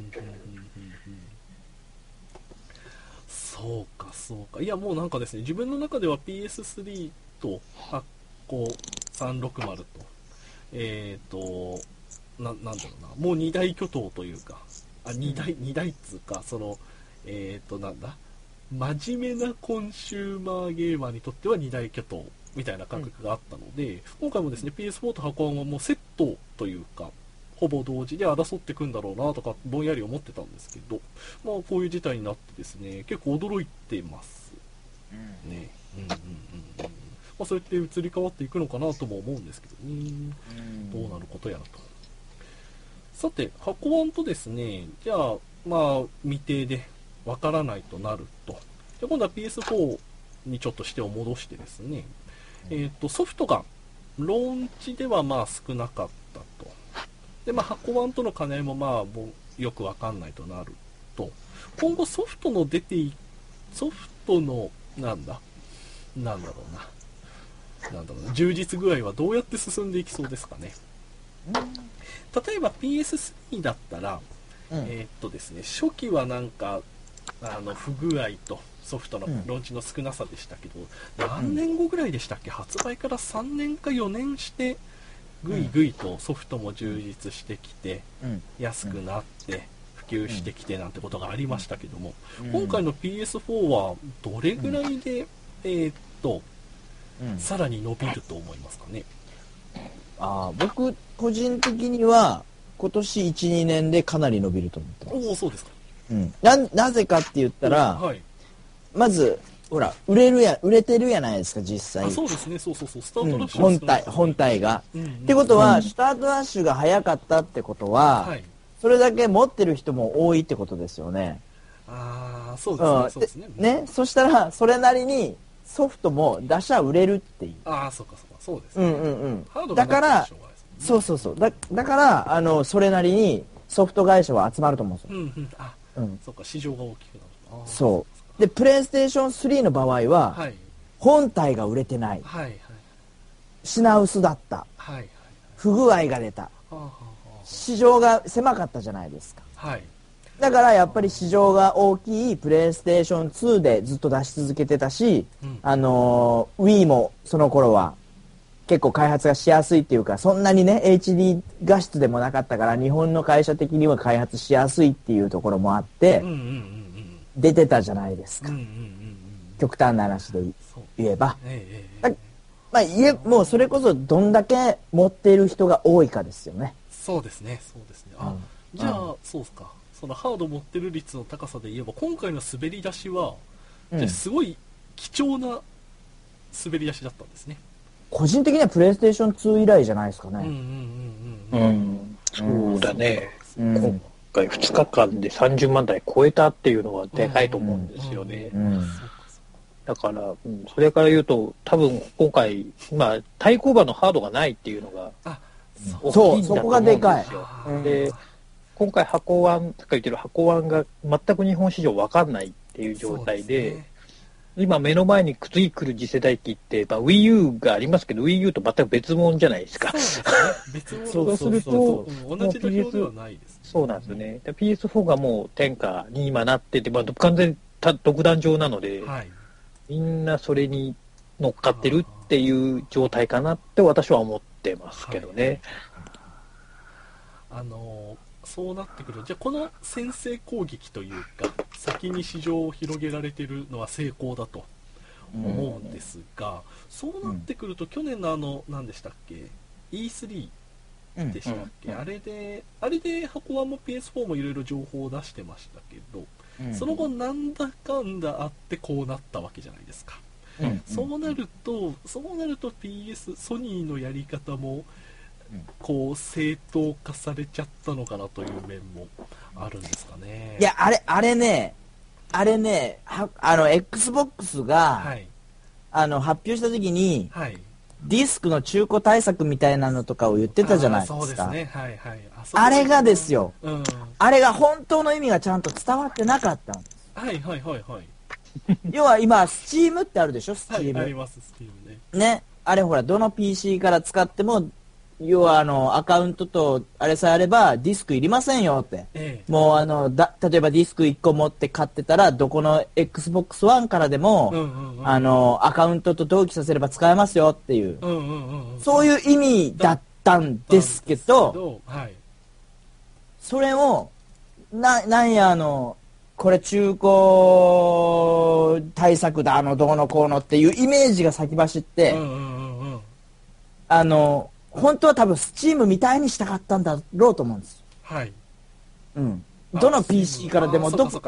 そうかそうか。いやもうなんかですね、自分の中では PS3 と360となんだろうな、もう二大巨頭というか、二大っつうか、そのなんだ、真面目なコンシューマーゲーマーにとっては二大巨頭みたいな感覚があったので、今回もですね PS4 と箱はもうセットというかほぼ同時で争ってくんだろうなとかぼんやり思ってたんですけど、まあこういう事態になってですね、結構驚いてますね。まあそうやって移り変わっていくのかなとも思うんですけどね、どうなることやらと。さて、箱ワンとですね、じゃあ、まあ、未定でわからないとなると。じゃ今度は PS4 にちょっと視点を戻してですね、ソフトがローンチではまあ少なかったと。で、まあ、箱ワンとの兼ね合いもまあ、よくわかんないとなると。今後ソフトの、なんだろうな、充実具合はどうやって進んでいきそうですかね。例えば PS3 だったら、ですね、初期はなんか不具合とソフトのローンチの少なさでしたけど、何年後ぐらいでしたっけ、発売から3年か4年してぐいぐいとソフトも充実してきて、安くなって普及してきてなんてことがありましたけども、今回の PS4 はどれぐらいで、さらに伸びると思いますかね。僕個人的には今年 1,2 年でかなり伸びると思ってます。おお、そうですか。なぜかって言ったら、まずほら売れてるやないですか実際。そうですね、そうそうそう、スタートダッシュ、本体が、ってことはスタートダッシュが早かったってことは、それだけ持ってる人も多いってことですよね。ああ、そうですね。ね、そしたらそれなりにソフトも出しゃ売れるっていう。ああ、そうかそうか、そうですね。だからそうだからそれなりにソフト会社は集まると思うんですよ。そうか、市場が大きくなる。そうで、プレイステーション3の場合は本体が売れてない、品薄だった、不具合が出た、市場が狭かったじゃないですか。だからやっぱり市場が大きいプレイステーション2でずっと出し続けてたし、Wii もその頃は結構開発がしやすいっていうか、そんなにね HD 画質でもなかったから日本の会社的には開発しやすいっていうところもあって出てたじゃないですか、極端な話で言えば。まあもうそれこそどんだけ持っている人が多いかですよね。そうですね。じゃあそうですか、そのハード持ってる率の高さで言えば、今回の滑り出しは、すごい貴重な滑り出しだったんですね。個人的にはプレイステーション2以来じゃないですかね。そうだね。今回2日間で30万台超えたっていうのはでかいと思うんですよね。だから、それから言うと、多分今回、まあ、対抗馬のハードがないっていうのが大きいんだと思うんですよ。そう、そこがでかい。で今回箱ワンとか言ってる箱ワンが全く日本市場わかんないっていう状態で、今目の前に次来る次世代機って、まあ、Wii U がありますけど Wii U と全く別物じゃないですか。そうすると同じ土俵ではないですね。そうなんですよね。PS4 がもう天下に今なってて、まあ、完全に独壇場なので、みんなそれに乗っかってるっていう状態かなって私は思ってますけどね。そうなってくる。じゃあこの先制攻撃というか、先に市場を広げられているのは成功だと思うんですが、そうなってくると、去年の何でしたっけ、 E3 でしたっけ、あれで箱ワンも PS4 もいろいろ情報を出してましたけど、うん、その後なんだかんだあってこうなったわけじゃないですか、うんうん、そうなると PS ソニーのやり方もこう正当化されちゃったのかなという面もあるんですかね。いやあれねXbox が、はい、発表した時に、はい、ディスクの中古対策みたいなのとかを言ってたじゃないですか。そうですね、はいはい、あれがですよ、うん、あれが本当の意味がちゃんと伝わってなかったんです。はいはいはいはい要は今 steam ってあるでしょ。 steam、はい、あります steam ね。あれほらどの PC から使っても要はアカウントとあれさえあればディスクいりませんよって、ええ、もう例えばディスク1個持って買ってたらどこの Xbox One からでも、うんうんうん、アカウントと同期させれば使えますよっていう、うんうんうん、そういう意味だったんですけど、はい、それをなんやこれ中古対策だどうのこうのっていうイメージが先走って、うんうんうんうん、本当は多分スチームみたいにしたかったんだろうと思うんですよ。はい。うん。どの PC からでもどのスチ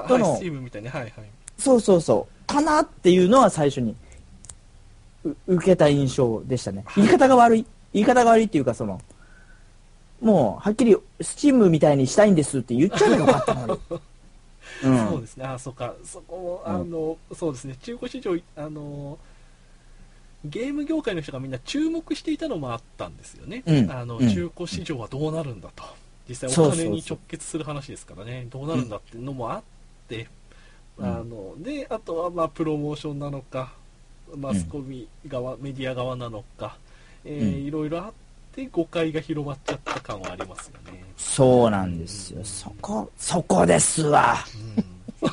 ームみたいに、はいはい。そうそうそうかなっていうのは最初に受けた印象でしたね。言い方が悪いっていうかもうはっきりスチームみたいにしたいんですって言っちゃえばよかったのに。うん、そうですね。ああそうかそこそうですね中古市場ゲーム業界の人がみんな注目していたのもあったんですよね、うん、中古市場はどうなるんだと、実際お金に直結する話ですからね、どうなるんだっていうのもあって、うん、であとはまあプロモーションなのかマスコミ側、うん、メディア側なのか、うん、いろいろあって誤解が広まっちゃった感はありますよね。そうなんですよ、うん、そこですわ、うん、ちょっ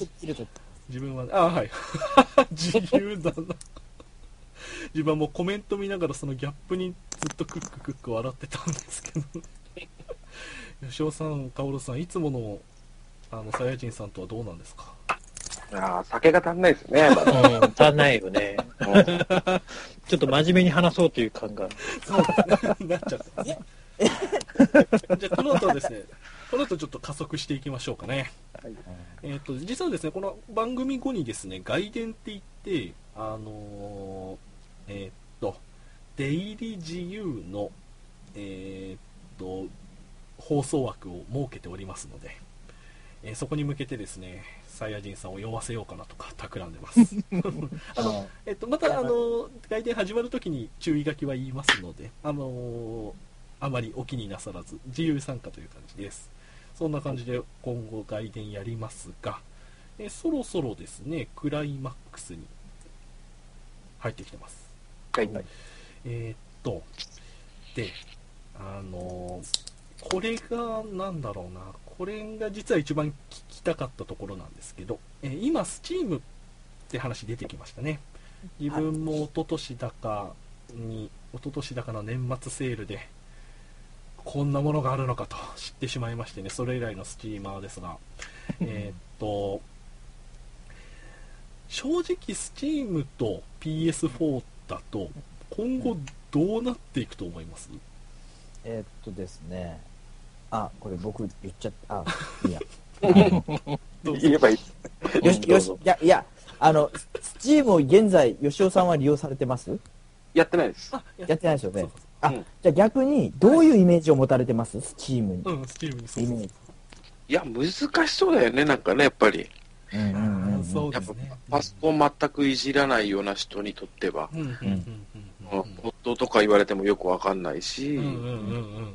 と切れちゃった。自分はあはい自由だな自分はもうコメント見ながらそのギャップにずっとクック笑ってたんですけど吉尾さん薫さんいつものサイヤ人さんとはどうなんですか。酒が足んないですね、まあ、うん、足んないよねちょっと真面目に話そうという感がなっちゃったじゃあこの後はですねこの後ちょっと加速していきましょうかね。はい、実はですねこの番組後にですね外伝っていって出入り自由の放送枠を設けておりますので、そこに向けてですねサイヤ人さんを酔わせようかなとか企んでますまた外伝始まるときに注意書きは言いますのであまりお気になさらず自由参加という感じです。そんな感じで今後外伝やりますが、そろそろですねクライマックスに入ってきてます。はい、はい、でこれがなんだろうなこれが実は一番聞きたかったところなんですけど、今 Steam って話出てきましたね。自分も一昨年だかの年末セールでこんなものがあるのかと知ってしまいましてね、それ以来のスチーマーですが正直 Steam と PS4 だと今後どうなっていくと思います。ですねこれ僕言っちゃったいや言えばいいよしよしいやSteam を現在吉尾さんは利用されてます？やってないです。やってないですよね。うん、じゃあ逆にどういうイメージを持たれてます？スチームに。うん、スチームにそうです。イメージ。いや難しそうだよねなんかねやっぱり。うん、そうですね。やっぱパソコン全くいじらないような人にとっては、ポットとか言われてもよくわかんないし、うんうんうんうん、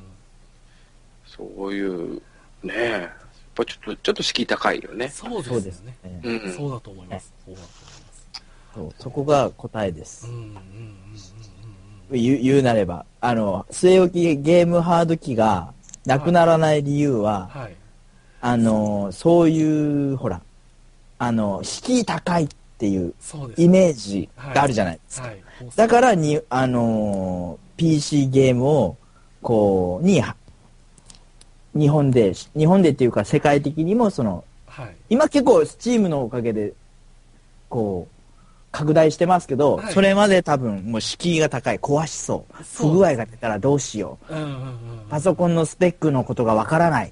そういうねやっぱちょっと敷居高いよね。そうですね。うん、そうだと思います。そこが答えです。うんうんうん言うなれば据え置きゲームハード機がなくならない理由は、はいはい、そういうほら敷居高いっていうイメージがあるじゃないですか。はいはい、だからにPC ゲームをこうに日本でっていうか世界的にもはい、今結構 Steam のおかげでこう拡大してますけど、はい、それまで多分もう敷居が高い壊しそう不具合が出たらどうしよう、うんうんうん、パソコンのスペックのことがわからないっ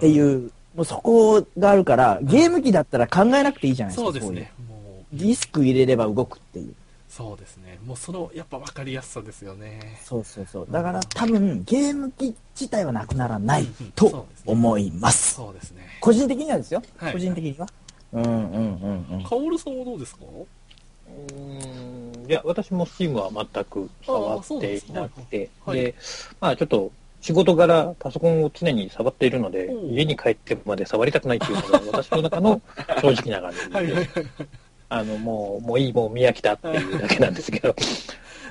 ていうもうそこがあるから、ゲーム機だったら考えなくていいじゃないですか。そうですね。もうディスク入れれば動くっていう。そうですね。もうそのやっぱ分かりやすさですよね。そうそうそう。だから多分ゲーム機自体はなくならないと思います。そうですね。個人的にはですよ。はい、個人的には。うんうんうんうん。カオルさんはどうですか？いや私も Steam は全く触っていなくて、で、まあちょっと仕事柄パソコンを常に触っているので、家に帰ってまで触りたくないっていうのが私の中の正直な感じで、はいはいはい、もういい、もう見飽きたっていうだけなんですけど、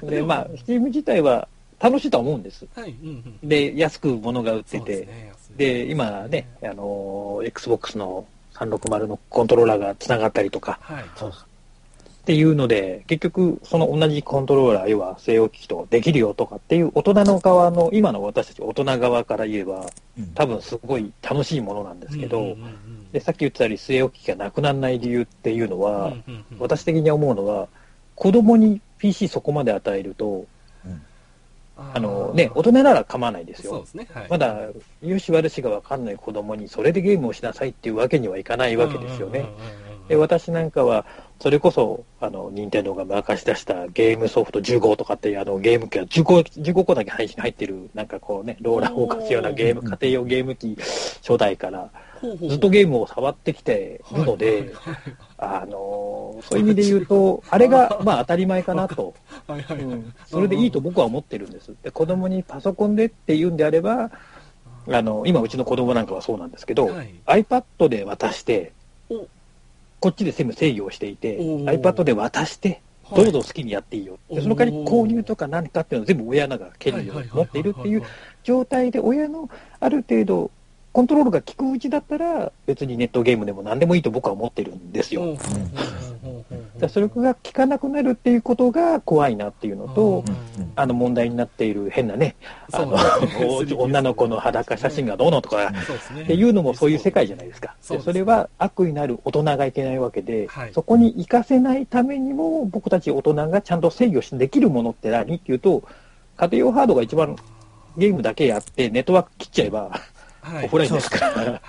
でまあ Steam 自体は楽しいと思うんです。はいうんうん、で安く物が売ってて、で今ねXbox の360のコントローラーがつながったりとか。はいそうっていうので、結局、その同じコントローラー、要は西洋機器とできるよとかっていう大人の側の、今の私たち大人側から言えば、多分すごい楽しいものなんですけど、うんうんうんうん、でさっき言ってたより西洋機器がなくならない理由っていうのは、うんうんうん、私的に思うのは、子供に PC そこまで与えると、うん、大人なら構わないですよ。そうですね、はい、まだ、良し悪しがわかんない子供に、それでゲームをしなさいっていうわけにはいかないわけですよね。で私なんかはそれこそ任天堂が任し出したゲームソフト15とかっていうゲーム機が 15個だけ配信入ってるなんかこうねローラーを動かすようなゲーム家庭用ゲーム機初代からずっとゲームを触ってきているのでそういう意味で言うとあれがまあ当たり前かなと、うん、それでいいと僕は思ってるんです。で子供にパソコンでっていうんであれば今うちの子供なんかはそうなんですけど、はい、iPad で渡してこっちで全部制御をしていて iPad で渡してどうぞ好きにやっていいよ、はい、その代わり購入とか何かっていうのは全部親が権利を持っているっていう状態で親のある程度コントロールが効くうちだったら別にネットゲームでも何でもいいと僕は思ってるんですよ。それが効かなくなるっていうことが怖いなっていうのと問題になっている変なね女の子の裸写真がどうのとかっていうのもそういう世界じゃないですか。でそれは悪になる大人がいけないわけで、そこに行かせないためにも僕たち大人がちゃんと制御できるものって何っていうと家庭用ハードが一番ゲームだけやってネットワーク切っちゃえばオフラインですから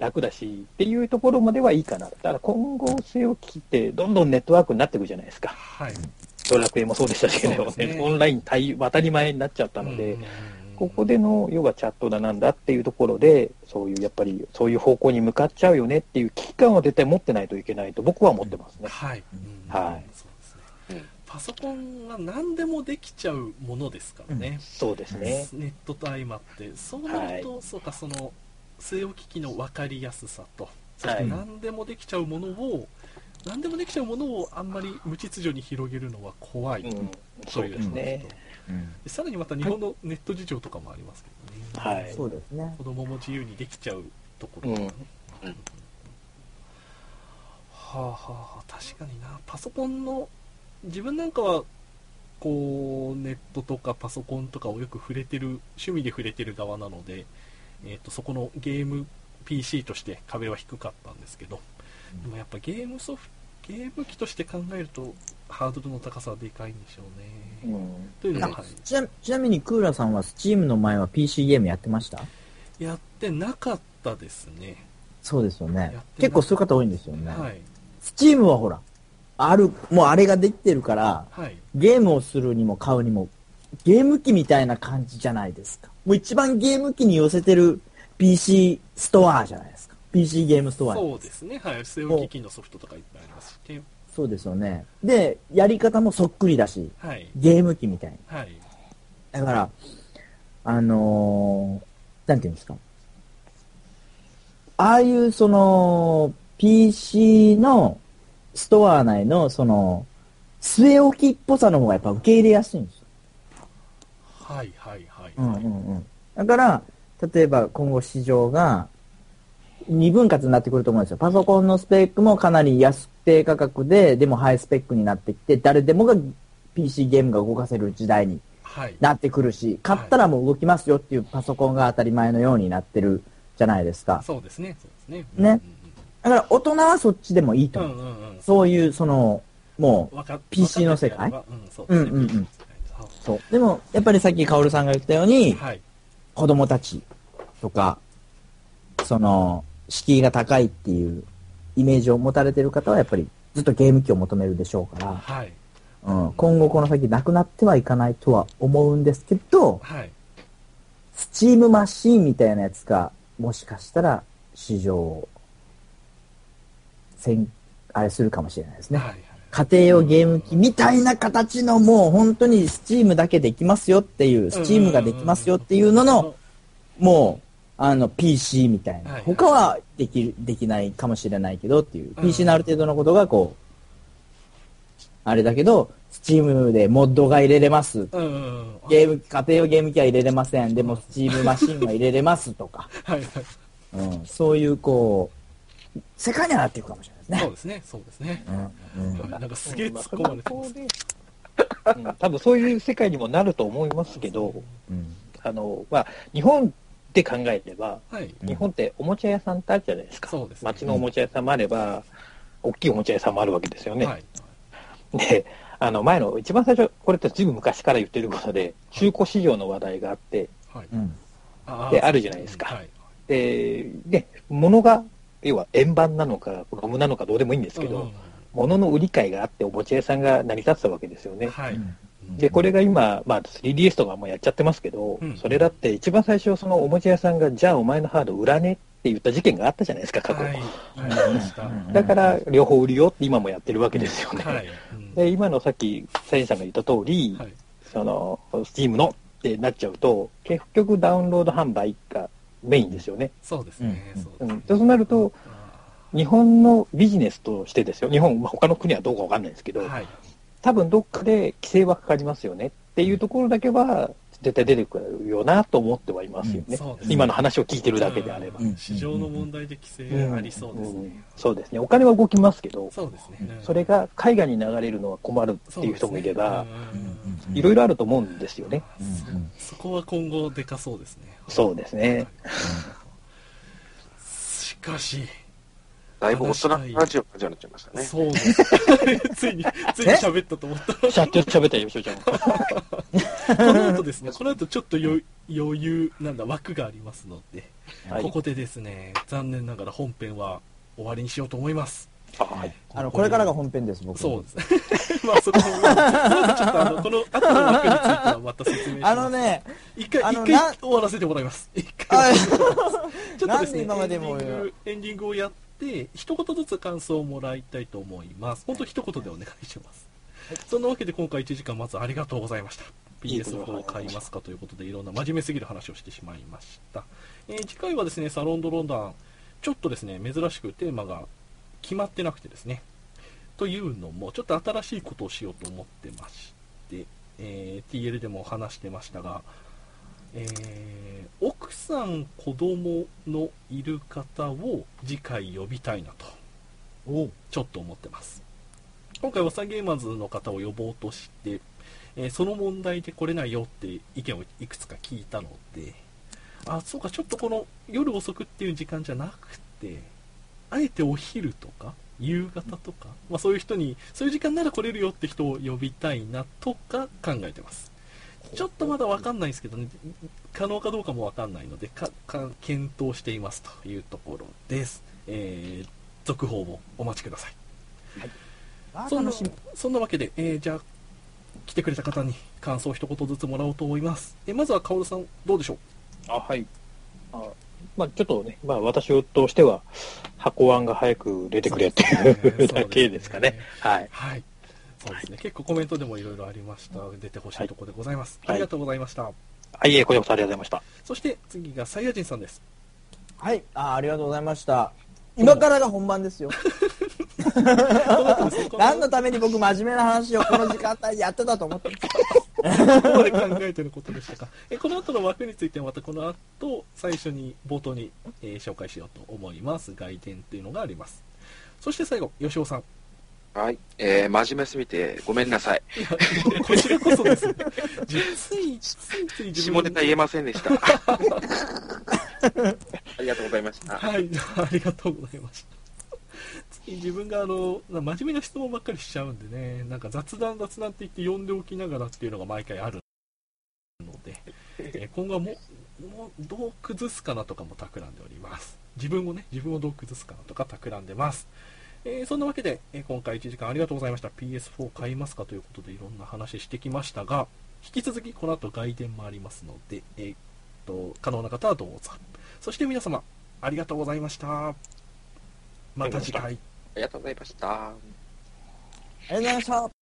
楽だしっていうところまではいいかな。だから今後西洋機器ってどんどんネットワークになっていくじゃないですか。はい。ドラクエもそうでしたけど、ね、オンライン当たり前になっちゃったので、ここでの要はチャットだなんだっていうところでそういうやっぱりそういう方向に向かっちゃうよねっていう危機感は絶対持ってないといけないと僕は思ってますね。はい。はい。そうですね。パソコンが何でもできちゃうものですからね。うん、そうですね。ネットと相まってそうなると、はい、そうかその西洋機器の分かりやすさと、はい、何でもできちゃうものをあんまり無秩序に広げるのは怖いという、うん、そうですね、うん、さらにまた日本のネット事情とかもありますけどね、はい、そうですね、子供も自由にできちゃうところとかね、うんうん、はあはあ確かにな。パソコンの自分なんかはこうネットとかパソコンとかをよく触れてる趣味で触れてる側なのでそこのゲーム PC として壁は低かったんですけど、でもやっぱゲーム機として考えるとハードルの高さはでかいんでしょうね、うん、というのはちなみにクーラさんは Steam の前は PC ゲームやってました？やってなかったですね。そうですよね。結構そういう方多いんですよね、はい、Steam はほらもうあれができてるから、はい、ゲームをするにも買うにもゲーム機みたいな感じじゃないですか。もう一番ゲーム機に寄せてる PC ストアじゃないですか。 PC ゲームストア。そうですね、はい。西洋機器のソフトとかいっぱいありますし。そうですよね。でやり方もそっくりだし、はい、ゲーム機みたいな、はい、だからなんていうんですか、ああいうその PC のストア内のその据え置きっぽさの方がやっぱ受け入れやすいんですよ。はいはいはい、うんうんうん、だから例えば今後市場が2分割になってくると思うんですよ。パソコンのスペックもかなり安定価格ででもハイスペックになってきて誰でもが PC ゲームが動かせる時代になってくるし、はい、買ったらもう動きますよっていうパソコンが当たり前のようになってるじゃないですか。そうですね、そうですね、うんうんうん、ね、だから大人はそっちでもいいと思う、うんうんうん、そういうそのもう PC の世界、うんうんうん、そうでもやっぱりさっきカオルさんが言ったように、はい、子供たちとかその敷居が高いっていうイメージを持たれてる方はやっぱりずっとゲーム機を求めるでしょうから、はい、うん、今後この先なくなってはいかないとは思うんですけど、はい、スチームマシーンみたいなやつがもしかしたら市場をあれするかもしれないですね、はいはい、家庭用ゲーム機みたいな形のもう本当にスチームだけできますよっていう、スチームができますよっていうののもうPC みたいな、はいはい、他はできないかもしれないけどっていう、PC のある程度のことがこうあれだけど Steam でモッドが入れれます、家庭用ゲーム機は入れれません、でも Steam マシンは入れれますとかはい、はい、うん、そういうこう世界にはなっていくかもしれないですね。そうですね、そうですね、なんかすげえ突っ込まれてます、うん、多分そういう世界にもなると思いますけど、うん、まあ日本って考えれば、はい、日本っておもちゃ屋さんってあるじゃないですか。そうですね、街のおもちゃ屋さんもあれば、大きいおもちゃ屋さんもあるわけですよね、はい、で前の一番最初、これってずいぶん昔から言ってることで中古市場の話題があって、はい、であるじゃないですか、はい、で物が要は円盤なのかゴムなのかどうでもいいんですけど、物の売り買いがあっておもちゃ屋さんが成り立ってたわけですよね、はい、でこれが今、まあ、3DS とかもやっちゃってますけど、うん、それだって一番最初そのおもちゃ屋さんがじゃあお前のハード売らねって言った事件があったじゃないですか、過去、はいはい、だから両方売るよって今もやってるわけですよね、はい、で今のさっきサインさんが言った通り、はい、その Steam のってなっちゃうと結局ダウンロード販売がメインですよね。そうですね、そうなると日本のビジネスとしてですよ、日本、まあ、他の国はどうかわかんないですけど、はい、多分どっかで規制はかかりますよねっていうところだけは絶対出てくるよなと思ってはいますよね、うん、今の話を聞いてるだけであれば、うん、市場の問題で規制ありそうですね、うんうん、そうですね、お金は動きますけど、 そうですね、うん、それが海外に流れるのは困るっていう人もいれば、いろいろあると思うんですよね、うんうん、そこは今後でかそうですね。そうですねしかしだいぶ大人の話を感じになっちゃいましたね。そうですついに喋ったと思ったシャッと喋ったよ、翔ちゃんこの後ですね、この後ちょっと余裕なんだ枠がありますので、はい、ここでですね、残念ながら本編は終わりにしようと思います。はい、これからが本編です、僕。そうです。まあそのちょっとこの後の枠についてはまた説明します。ね、一回終わらせてもらいます。ちょっとですね、エンディングをやって一言ずつ感想をもらいたいと思います。本当一言でお願いします。はい、そんなわけで今回1時間まずありがとうございました。PS4 を買いますかということでいろんな真面目すぎる話をしてしまいました。次回はですね、サロンドロンダン、ちょっとですね珍しくテーマが決まってなくてですね、というのもちょっと新しいことをしようと思ってまして、TL でも話してましたが、奥さん子供のいる方を次回呼びたいなとちょっと思ってます。今回はサゲーマーズの方を呼ぼうとして、その問題で来れないよって意見をいくつか聞いたので、あ、そうか、ちょっとこの夜遅くっていう時間じゃなくてあえてお昼とか夕方とか、まあ、そういう人にそういう時間なら来れるよって人を呼びたいなとか考えてます。ちょっとまだ分かんないですけどね、可能かどうかも分かんないので検討していますというところです、続報をお待ちください、はい、そんなわけで、じゃあ来てくれた方に感想を一言ずつもらおうと思います。まずはカオルさん、どうでしょう。ちょっとね、私としては箱案が早く出てくれっていうだけですかね。はい、はい、そうですね。結構コメントでもいろいろありました。出てほしいところでございます、はい。ありがとうございました。はい、こちらこそありがとうございました。そして次がサイヤ人さんです。はい、ありがとうございました。今からが本番ですよ。何のために僕真面目な話をこの時間帯やってたと思ってる。ここで考えてることでしたか。この後の枠についてはまたこの後最初に冒頭に、紹介しようと思います。外伝というのがあります。そして最後、吉尾さん。はい、真面目すぎてごめんなさい。こちらこそですね。つい下ネタ言えませんでした。ありがとうございました。はい、ありがとうございました。自分が真面目な質問ばっかりしちゃうんでね、なんか雑談って言って呼んでおきながらっていうのが毎回あるので、今後はもうどう崩すかなとかも企んでおります。自分をどう崩すかとか企んでます。そんなわけで、今回1時間ありがとうございました。PS4 買いますかということでいろんな話してきましたが、引き続きこの後外伝もありますので、可能な方はどうぞ。そして皆様、ありがとうございました。また次回。ありがとうございました。ありがとうございました。